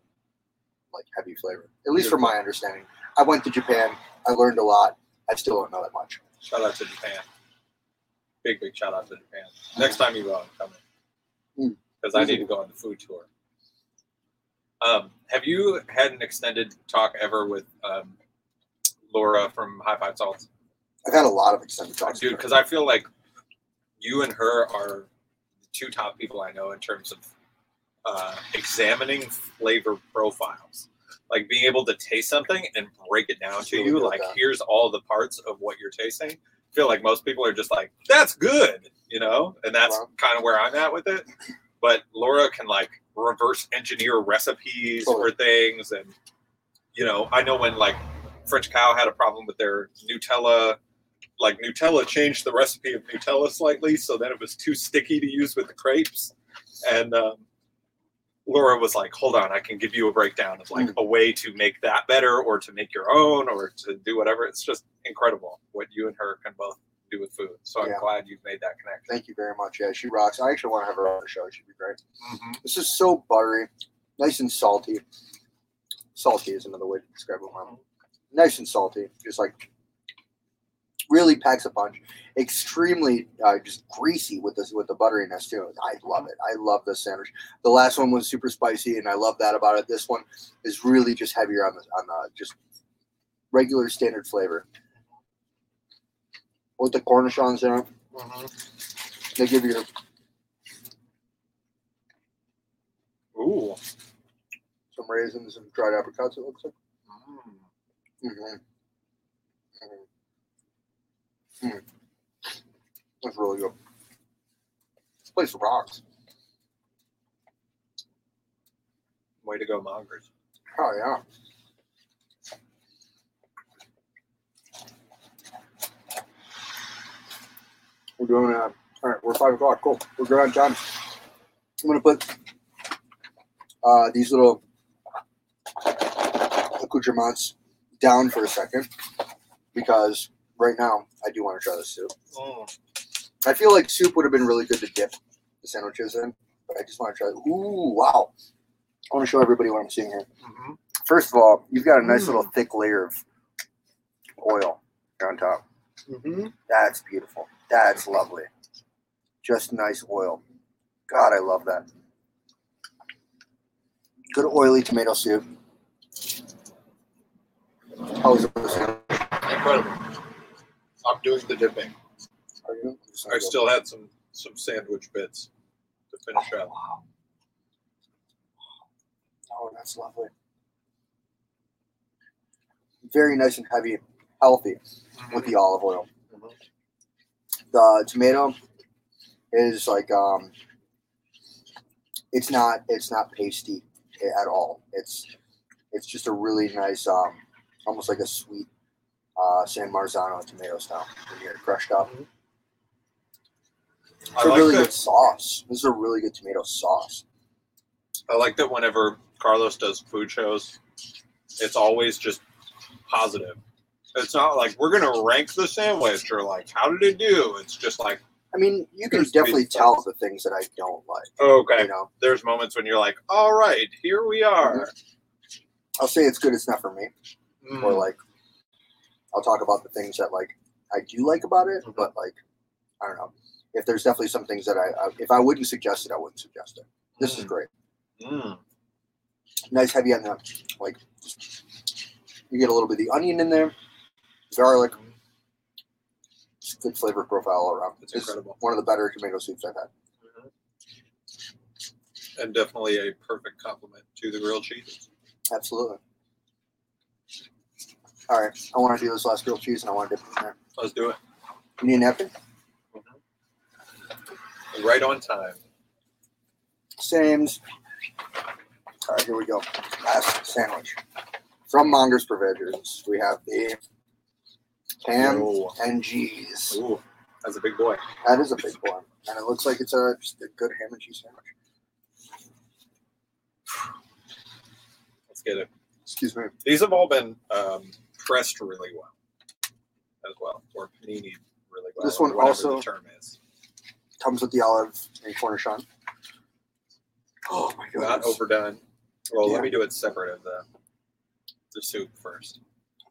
like heavy flavor, at least from my understanding. I went to Japan, I learned a lot, I still don't know that much. Shout out to Japan, big shout out to Japan. Next time you go, I'm coming because I need to go on the food tour. Have you had an extended talk ever with Laura from High Five Salts? I've had a lot of extended talks. Dude, because I feel like you and her are the two top people I know in terms of examining flavor profiles. Like being able to taste something and break it down to you. Like, here's all the parts of what you're tasting. I feel like most people are just like, that's good, you know? And that's kind of where I'm at with it. But Laura can like reverse engineer recipes for things. And, you know, I know when like French Cow had a problem with their Nutella. Like Nutella changed the recipe of Nutella slightly, so then it was too sticky to use with the crepes. And Laura was like, hold on, I can give you a breakdown of like a way to make that better or to make your own or to do whatever. It's just incredible what you and her can both do with food. So I'm glad you've made that connection. Thank you very much. Yeah, she rocks. I actually want to have her on the show. She'd be great. Mm-hmm. This is so buttery, nice and salty. Salty is another way to describe it. Nice and salty, just like really packs a punch. Extremely just greasy with the butteriness too. I love it. I love this sandwich. The last one was super spicy, and I love that about it. This one is really just heavier on the just regular standard flavor. With the cornichons in it, they give you. Ooh, some raisins and dried apricots. It looks like. Mm. Mm-hmm. Mm-hmm. Mm. That's really good. This place rocks. Way to go, Mongers. Oh, yeah. We're doing that. All right, we're 5 o'clock. Cool. We're good on time. I'm going to put these little accoutrements down for a second because right now I do want to try the soup. I feel like soup would have been really good to dip the sandwiches in, but I just want to try it. Ooh, wow. I want to show everybody what I'm seeing here. Mm-hmm. First of all, you've got a nice little thick layer of oil on top. Mm-hmm. That's beautiful. That's lovely. Just nice oil. God, I love that. Good oily tomato soup. How is it? Incredible. I'm doing the dipping. Are you? I still had some sandwich bits to finish up. Wow. Oh, that's lovely. Very nice and heavy, healthy with the olive oil. Mm-hmm. The tomato is like it's not pasty at all. It's just a really nice almost like a sweet San Marzano tomato style when you get it crushed up. Mm-hmm. It's good sauce. This is a really good tomato sauce. I like that whenever Carlos does food shows, it's always just positive. It's not like we're going to rank the sandwich or like, how did it do? It's just like, I mean, you can definitely tell the things that I don't like. Okay. You know? There's moments when you're like, all right, here we are. Mm-hmm. I'll say it's good. It's not for me. Mm. Or like, I'll talk about the things that like I do like about it, mm-hmm. but like, I don't know. If there's definitely some things that I if I wouldn't suggest it, I wouldn't suggest it. This is great. Mm. Nice heavy on the, like, you get a little bit of the onion in there, garlic. Just good flavor profile all around. It's incredible. One of the better tomato soups I've had. Mm-hmm. And definitely a perfect compliment to the grilled cheese. Absolutely. All right. I want to do this last grilled cheese, and I want to dip it in there. Let's do it. You need a napkin? Mm-hmm. Right on time. Sames. All right, here we go. Last sandwich. From Mongers Provisions, we have the ham and cheese. Ooh, that's a big boy. That is a big boy. And it looks like it's just a good ham and cheese sandwich. Let's get it. Excuse me. These have all been pressed really well as well, or panini really well. This one also the term is. Comes with the olive and cornichon. Oh my god. Not overdone. Well, let me do it separate of the soup first.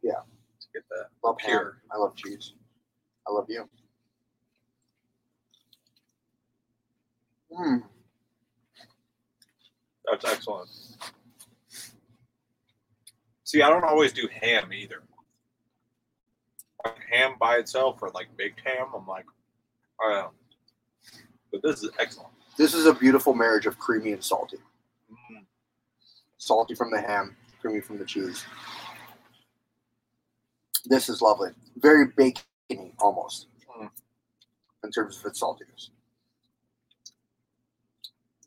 Yeah. To get the love pure. Ham. I love cheese. I love you. Mmm. That's excellent. See, I don't always do ham either. Like ham by itself or like baked ham, I'm like, I don't know. But this is excellent. This is a beautiful marriage of creamy and salty. Mm. Salty from the ham, creamy from the cheese. This is lovely. Very bacony, almost, in terms of its saltiness.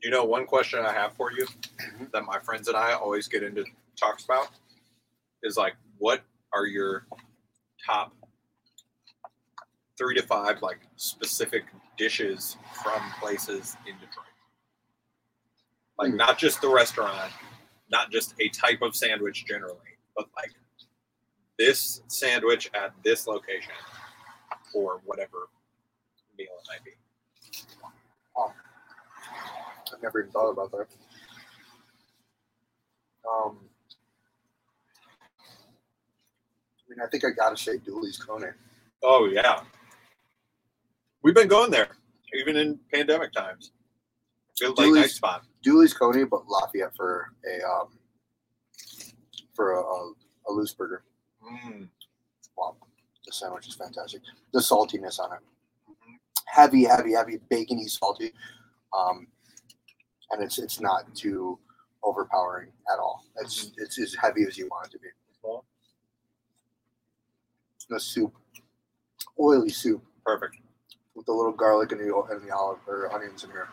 You know, one question I have for you that my friends and I always get into talks about is like, what are your top 3 to 5 like specific dishes from places in Detroit? Like not just the restaurant, not just a type of sandwich generally, but like this sandwich at this location or whatever meal it might be. Oh, I've never even thought about that. I mean, I think I gotta say Dooley's Coney. Oh yeah. We've been going there, even in pandemic times. Good late night spot. Dooley's Coney, but Lafayette for a loose burger. Mm. Wow, the sandwich is fantastic. The saltiness on it, heavy, bacony, salty, and it's not too overpowering at all. It's as heavy as you want it to be. The soup, oily soup, perfect. With the little garlic and the olive or onions in here.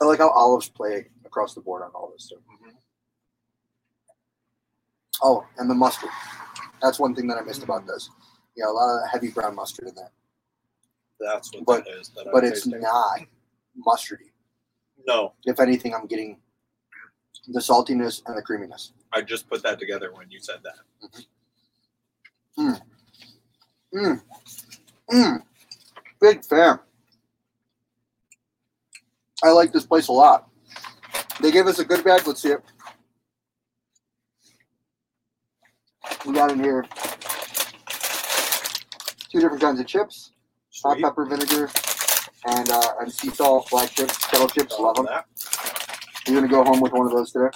I like how olives play across the board on all this too. Mm-hmm. Oh, and the mustard. That's one thing that I missed about this. Yeah, a lot of heavy brown mustard in there. That's what it is. But it's not mustardy. No. If anything, I'm getting the saltiness and the creaminess. I just put that together when you said that. Mm-hmm. Mm. Mmm. Mmm. Big fan. I like this place a lot. They gave us a good bag. Let's see it. We got in here 2 different kinds of chips. Sweet. Hot pepper vinegar and sea salt, black chips, kettle chips. Love them. You're going to go home with one of those today?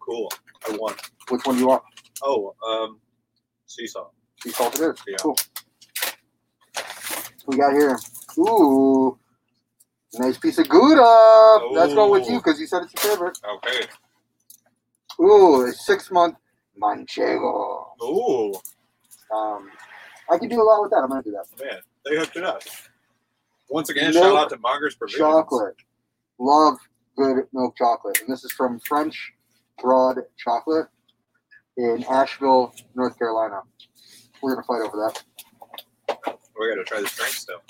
Cool. I want. Which one do you want? Oh, sea salt. Sea salt it is. Yeah. Cool. We got here. Ooh. Nice piece of Gouda. Ooh. That's going with you because you said it's your favorite. Okay. Ooh, a 6-month Manchego. Ooh. I can do a lot with that. I'm going to do that. Man, they hooked it up. Once again, milk, shout out to Mongers Provisions. Chocolate. Love good milk chocolate. And this is from French Broad Chocolate in Asheville, North Carolina. We're going to fight over that. We're going to try this drink still.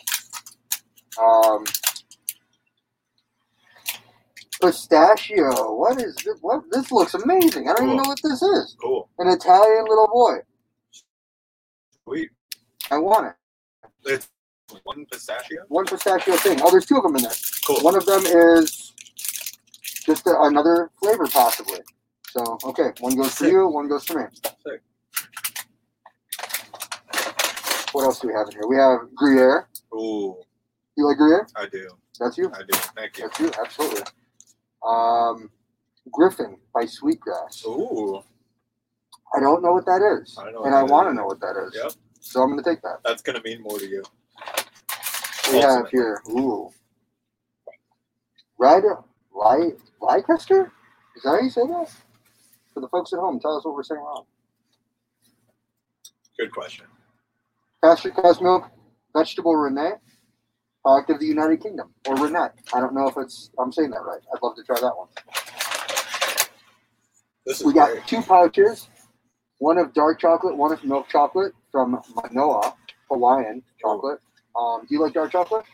Pistachio. What is this? What? This looks amazing. I don't even know what this is. Cool. An Italian little boy. Sweet. I want it. It's one pistachio? One pistachio thing. Oh, there's two of them in there. Cool. One of them is just another flavor, possibly. So, okay. One goes to you, one goes to me. Sick. What else do we have in here? We have Gruyere. Ooh. You like Gruyere? I do. That's you? I do. Thank you. That's you, absolutely. Griffin by Sweetgrass. Ooh. I don't know what that is. I don't know. And I want to know what that is. Yep. So I'm going to take that. That's going to mean more to you. We have here, Leicester? Is that how you say that? For the folks at home, tell us what we're saying wrong. Good question. Pasture cow's milk, vegetable rennet, product of the United Kingdom, or rennet. I don't know if I'm saying that right. I'd love to try that one. We got two pouches, one of dark chocolate, one of milk chocolate from Manoa, Hawaiian chocolate. Do you like dark chocolate?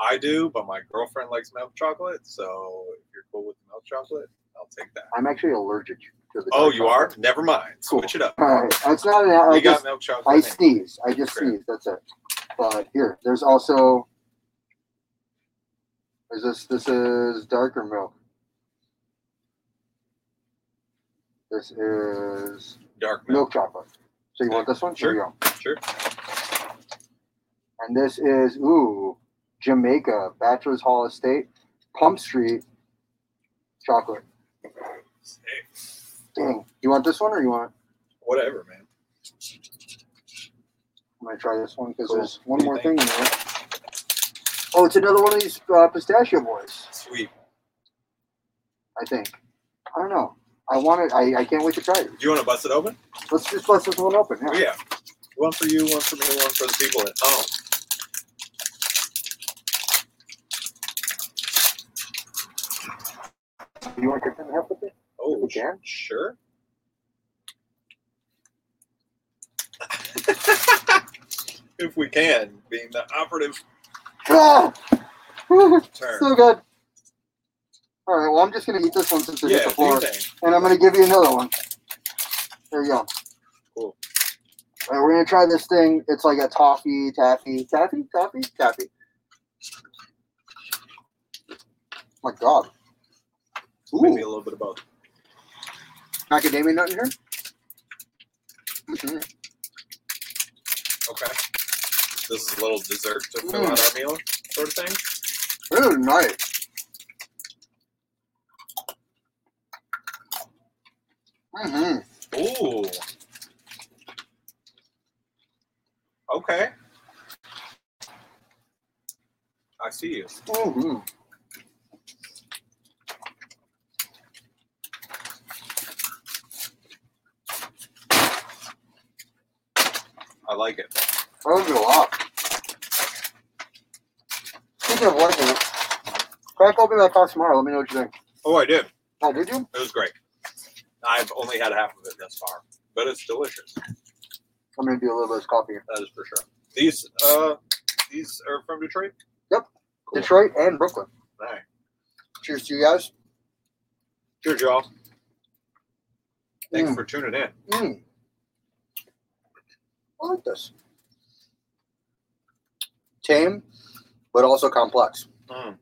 I do, but my girlfriend likes milk chocolate, so if you're cool with milk chocolate, I'll take that. I'm actually allergic to the chocolate. Are? Never mind. Cool. Switch it up. All right. It's not an allergy. Got milk chocolate. I sneeze. I just sneezed. That's it. But here, there's also... This is darker milk. This is dark milk chocolate. So you want this one? Sure. Here you go. Sure. And this is, Jamaica, Bachelor's Hall Estate, Pump Street chocolate. Dang. You want this one or you want it? Whatever, man. I'm going to try this one because there's one more thing in there. Oh, it's another one of these pistachio boys. Sweet. I think. I don't know. I want it. I can't wait to try it. Do you want to bust it open? Let's just bust this one open. Yeah. Oh, yeah. One for you, one for me, one for the people at home. Do you want to get in help with it? Oh, we can. Sure. If we can, being the operative. Ah! So good. All right, well, I'm just going to eat this one since it hit the floor. And I'm going to give you another one. There you go. Cool. All right, we're going to try this thing. It's like a taffy. My God. Ooh. Maybe a little bit of both. Macadamia nut in here? Mm-hmm. Okay. This is a little dessert to fill out our meal, sort of thing. This is nice. Mm-hmm. Ooh. Okay. I see you. Mm-hmm. I like it. Those are a lot. Speaking of working, crack open that Casamara. Let me know what you think. Oh, I did. Oh, did you? It was great. I've only had half of it thus far, but it's delicious. I'm going to do a little bit of coffee. That is for sure. These are from Detroit? Yep. Cool. Detroit and Brooklyn. All right. Cheers to you guys. Cheers, y'all. Thanks for tuning in. I like this. Tame, but also complex. A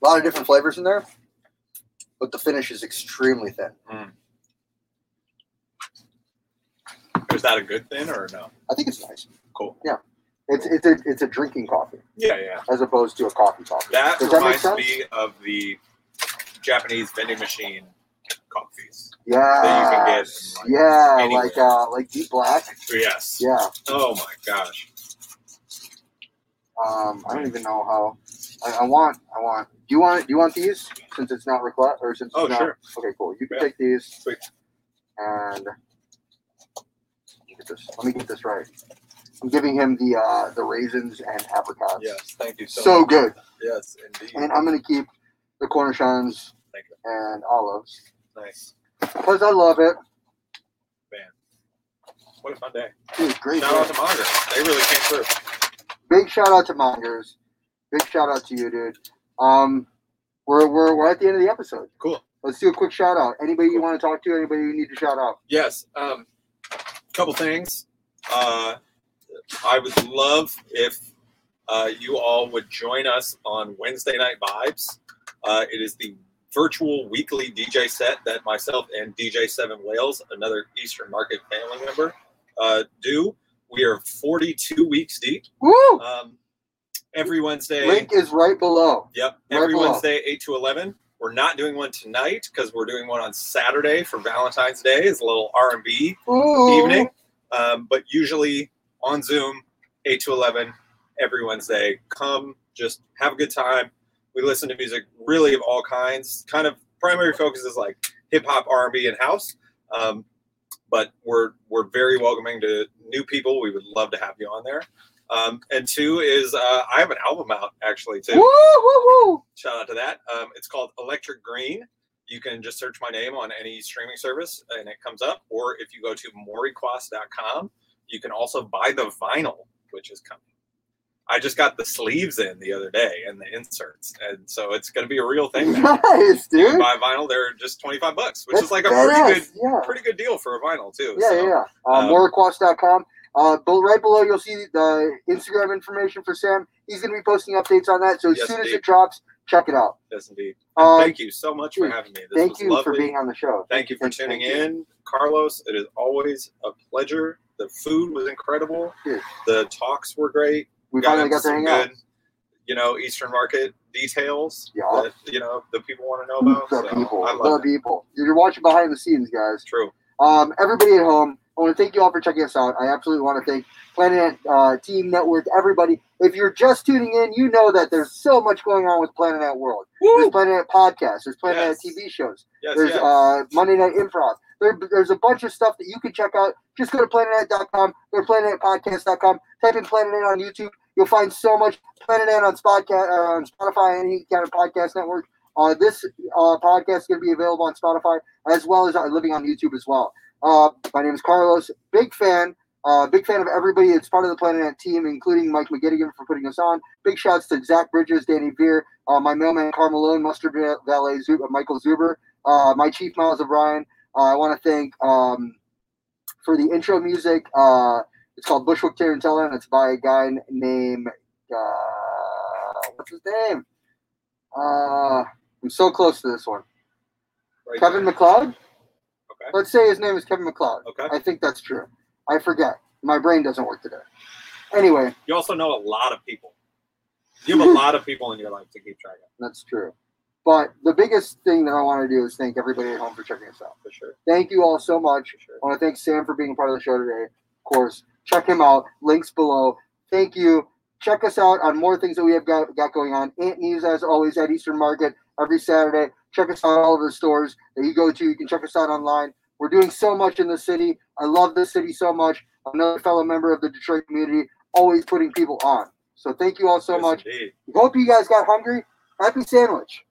lot of different flavors in there, but the finish is extremely thin. Is that a good thin or no? I think it's nice. Cool. Yeah. It's a drinking coffee. Yeah. As opposed to a coffee. That reminds me of the Japanese vending machine coffees. Yeah. That you can get like deep black. Yes. Yeah. Oh my gosh. I don't even know how. I want. Do you want these? Since it's not request or since it's not. Sure. Okay, cool. You can take these. Sweet. And let me get this right. I'm giving him the raisins and apricots. Yes, thank you so much. So good. Yes, indeed. And I'm gonna keep the cornichons and olives. Nice. Because I love it. Man, what a fun day! It was great. Shout out to Mongers. They really came through. Big shout out to Mongers. Big shout out to you, dude. We're at the end of the episode. Cool. Let's do a quick shout out. Anybody you want to talk to? Anybody you need to shout out? Yes. Couple things. I would love if you all would join us on Wednesday Night Vibes. It is the virtual weekly DJ set that myself and DJ Seven Wales, another Eastern Market family member, do. We are 42 weeks deep. Woo! Every Wednesday. Link is right below. Yep. Every Wednesday, 8 to 11. We're not doing one tonight because we're doing one on Saturday for Valentine's Day. It's a little R&B evening. But usually on Zoom, 8 to 11, every Wednesday. Come, just have a good time. We listen to music really of all kinds. Kind of primary focus is like hip-hop, R&B, and house. But we're very welcoming to new people. We would love to have you on there. And two is I have an album out, actually, too. Woo-hoo-hoo. Shout out to that. It's called Electric Green. You can just search my name on any streaming service, and it comes up. Or if you go to Morykwas.com, you can also buy the vinyl, which is coming. I just got the sleeves in the other day and the inserts, and so it's going to be a real thing now. Nice, dude. You can buy vinyl, they're just $25, which is like a pretty good deal for a vinyl, too. Yeah, so, Morykwas.com. But right below, you'll see the Instagram information for Sam. He's going to be posting updates on that. So as soon as it drops, check it out. Yes, indeed. Thank you so much for having me. This was lovely. For being on the show. Thank you for tuning in. Carlos, it is always a pleasure. The food was incredible. Dude. The talks were great. We finally got to hang out. Eastern Market details that, the people want to know about. The people. You're watching behind the scenes, guys. True. Everybody at home. I want to thank you all for checking us out. I absolutely want to thank Planet Ant, Team Network, everybody. If you're just tuning in, you know that there's so much going on with Planet Ant World. Woo! There's Planet Ant Podcasts. There's Planet Ant TV shows. Yes, there's Monday Night Improv. There's a bunch of stuff that you can check out. Just go to PlanetAnt.com or PlanetAntPodcast.com. Type in Planet Ant on YouTube. You'll find so much. Planet Ant on Spotify and any kind of podcast network. This podcast is going to be available on Spotify as well as living on YouTube as well. My name is Carlos. Big fan of everybody that's part of the Planet Ant team, including Mike McGettigan for putting us on. Big shouts to Zach Bridges, Danny Veer, my mailman Carl Malone, Mustard Valet Michael Zuber, my chief Miles O'Brien. I want to thank for the intro music. It's called Bushwick Tarantella, and it's by a guy named what's his name? I'm so close to this one. Right. Kevin MacLeod. Let's say his name is Kevin MacLeod. Okay. I think that's true. I forget. My brain doesn't work today. Anyway. You also know a lot of people. You have a lot of people in your life to keep track of. That's true. But the biggest thing that I want to do is thank everybody at home for checking us out. For sure. Thank you all so much. For sure. I want to thank Sam for being a part of the show today. Of course, check him out. Links below. Thank you. Check us out on more things that we have got going on. Ant News, as always, at Eastern Market every Saturday. Check us out at all of the stores that you go to. You can check us out online. We're doing so much in the city. I love this city so much. Another fellow member of the Detroit community, always putting people on. So thank you all so much. Indeed. Hope you guys got hungry. Happy sandwich.